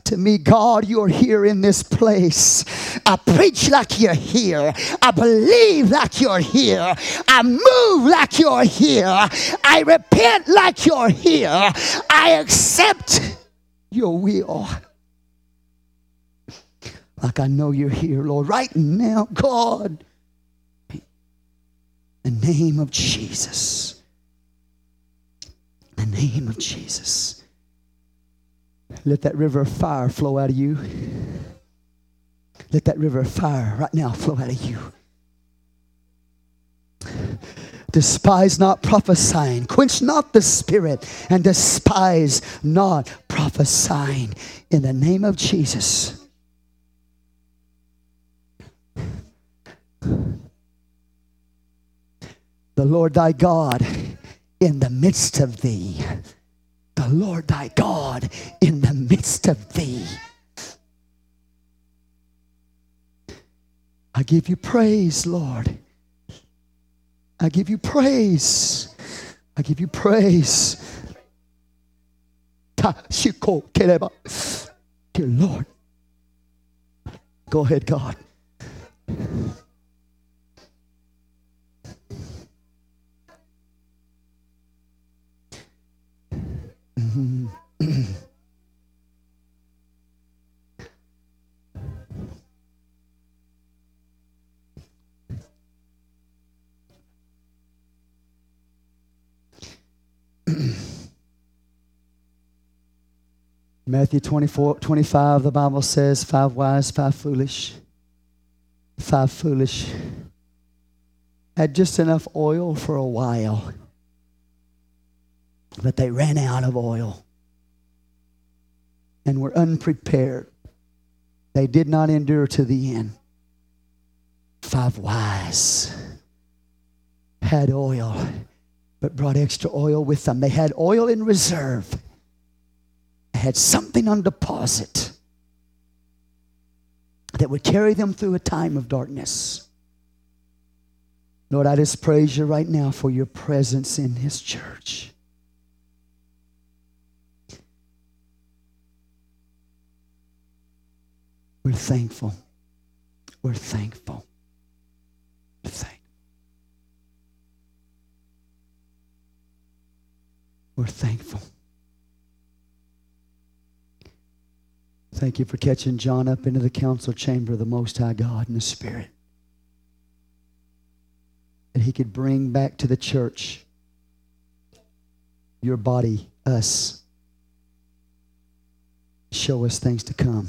To me, God, you're here in this place. I preach like you're here. I believe like you're here. I move like you're here. I repent like you're here. I accept your will. Like I know you're here, Lord. Right now, God, in the name of Jesus. In the name of Jesus. Let that river of fire flow out of you. Let that river of fire right now flow out of you. Despise not prophesying. Quench not the spirit and despise not prophesying. In the name of Jesus. The Lord thy God in the midst of thee. The Lord thy God in the midst of thee. I give you praise, Lord. I give you praise. I give you praise. Dear Lord. Go ahead, God. Matthew 24:25, the Bible says, 5 wise, 5 foolish. Had just enough oil for a while, but they ran out of oil and were unprepared. They did not endure to the end. 5 wise had oil, but brought extra oil with them. They had oil in reserve. They had something on deposit that would carry them through a time of darkness. Lord, I just praise you right now for your presence in his church. We're thankful. We're thankful. We're thankful. We're thankful. Thank you for catching John up into the council chamber of the Most High God in the Spirit. That he could bring back to the church your body, us. Show us things to come.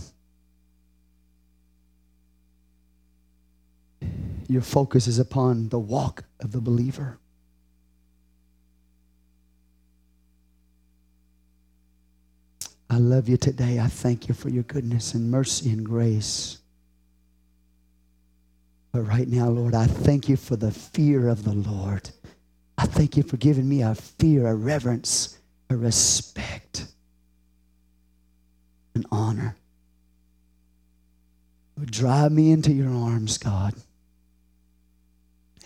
Your focus is upon the walk of the believer. I love you today. I thank you for your goodness and mercy and grace. But right now, Lord, I thank you for the fear of the Lord. I thank you for giving me a fear, a reverence, a respect, an honor. Drive me into your arms, God.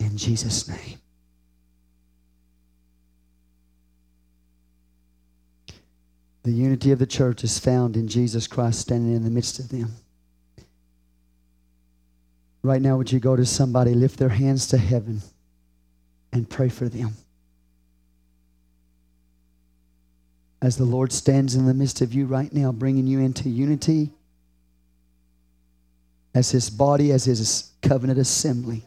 In Jesus' name. The unity of the church is found in Jesus Christ standing in the midst of them. Right now, would you go to somebody, lift their hands to heaven, and pray for them? As the Lord stands in the midst of you right now, bringing you into unity as His body, as His covenant assembly.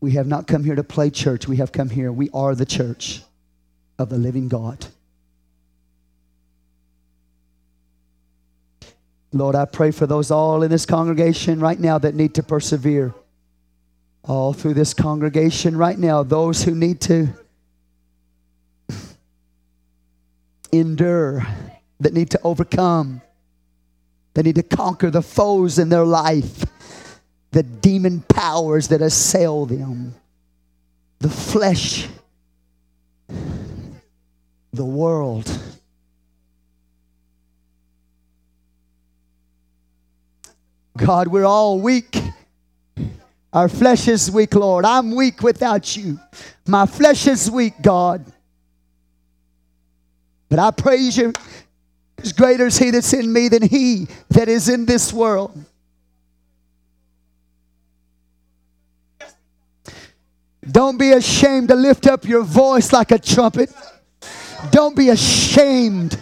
We have not come here to play church. We have come here. We are the church of the living God. Lord, I pray for those all in this congregation right now that need to persevere. All through this congregation right now, those who need to endure, that need to overcome, that need to conquer the foes in their life, the demon powers that assail them, the flesh, the world. God, we're all weak. Our flesh is weak, Lord. I'm weak without you. My flesh is weak, God. But I praise you. Greater is he that's in me than he that is in this world. Don't be ashamed to lift up your voice like a trumpet. Don't be ashamed.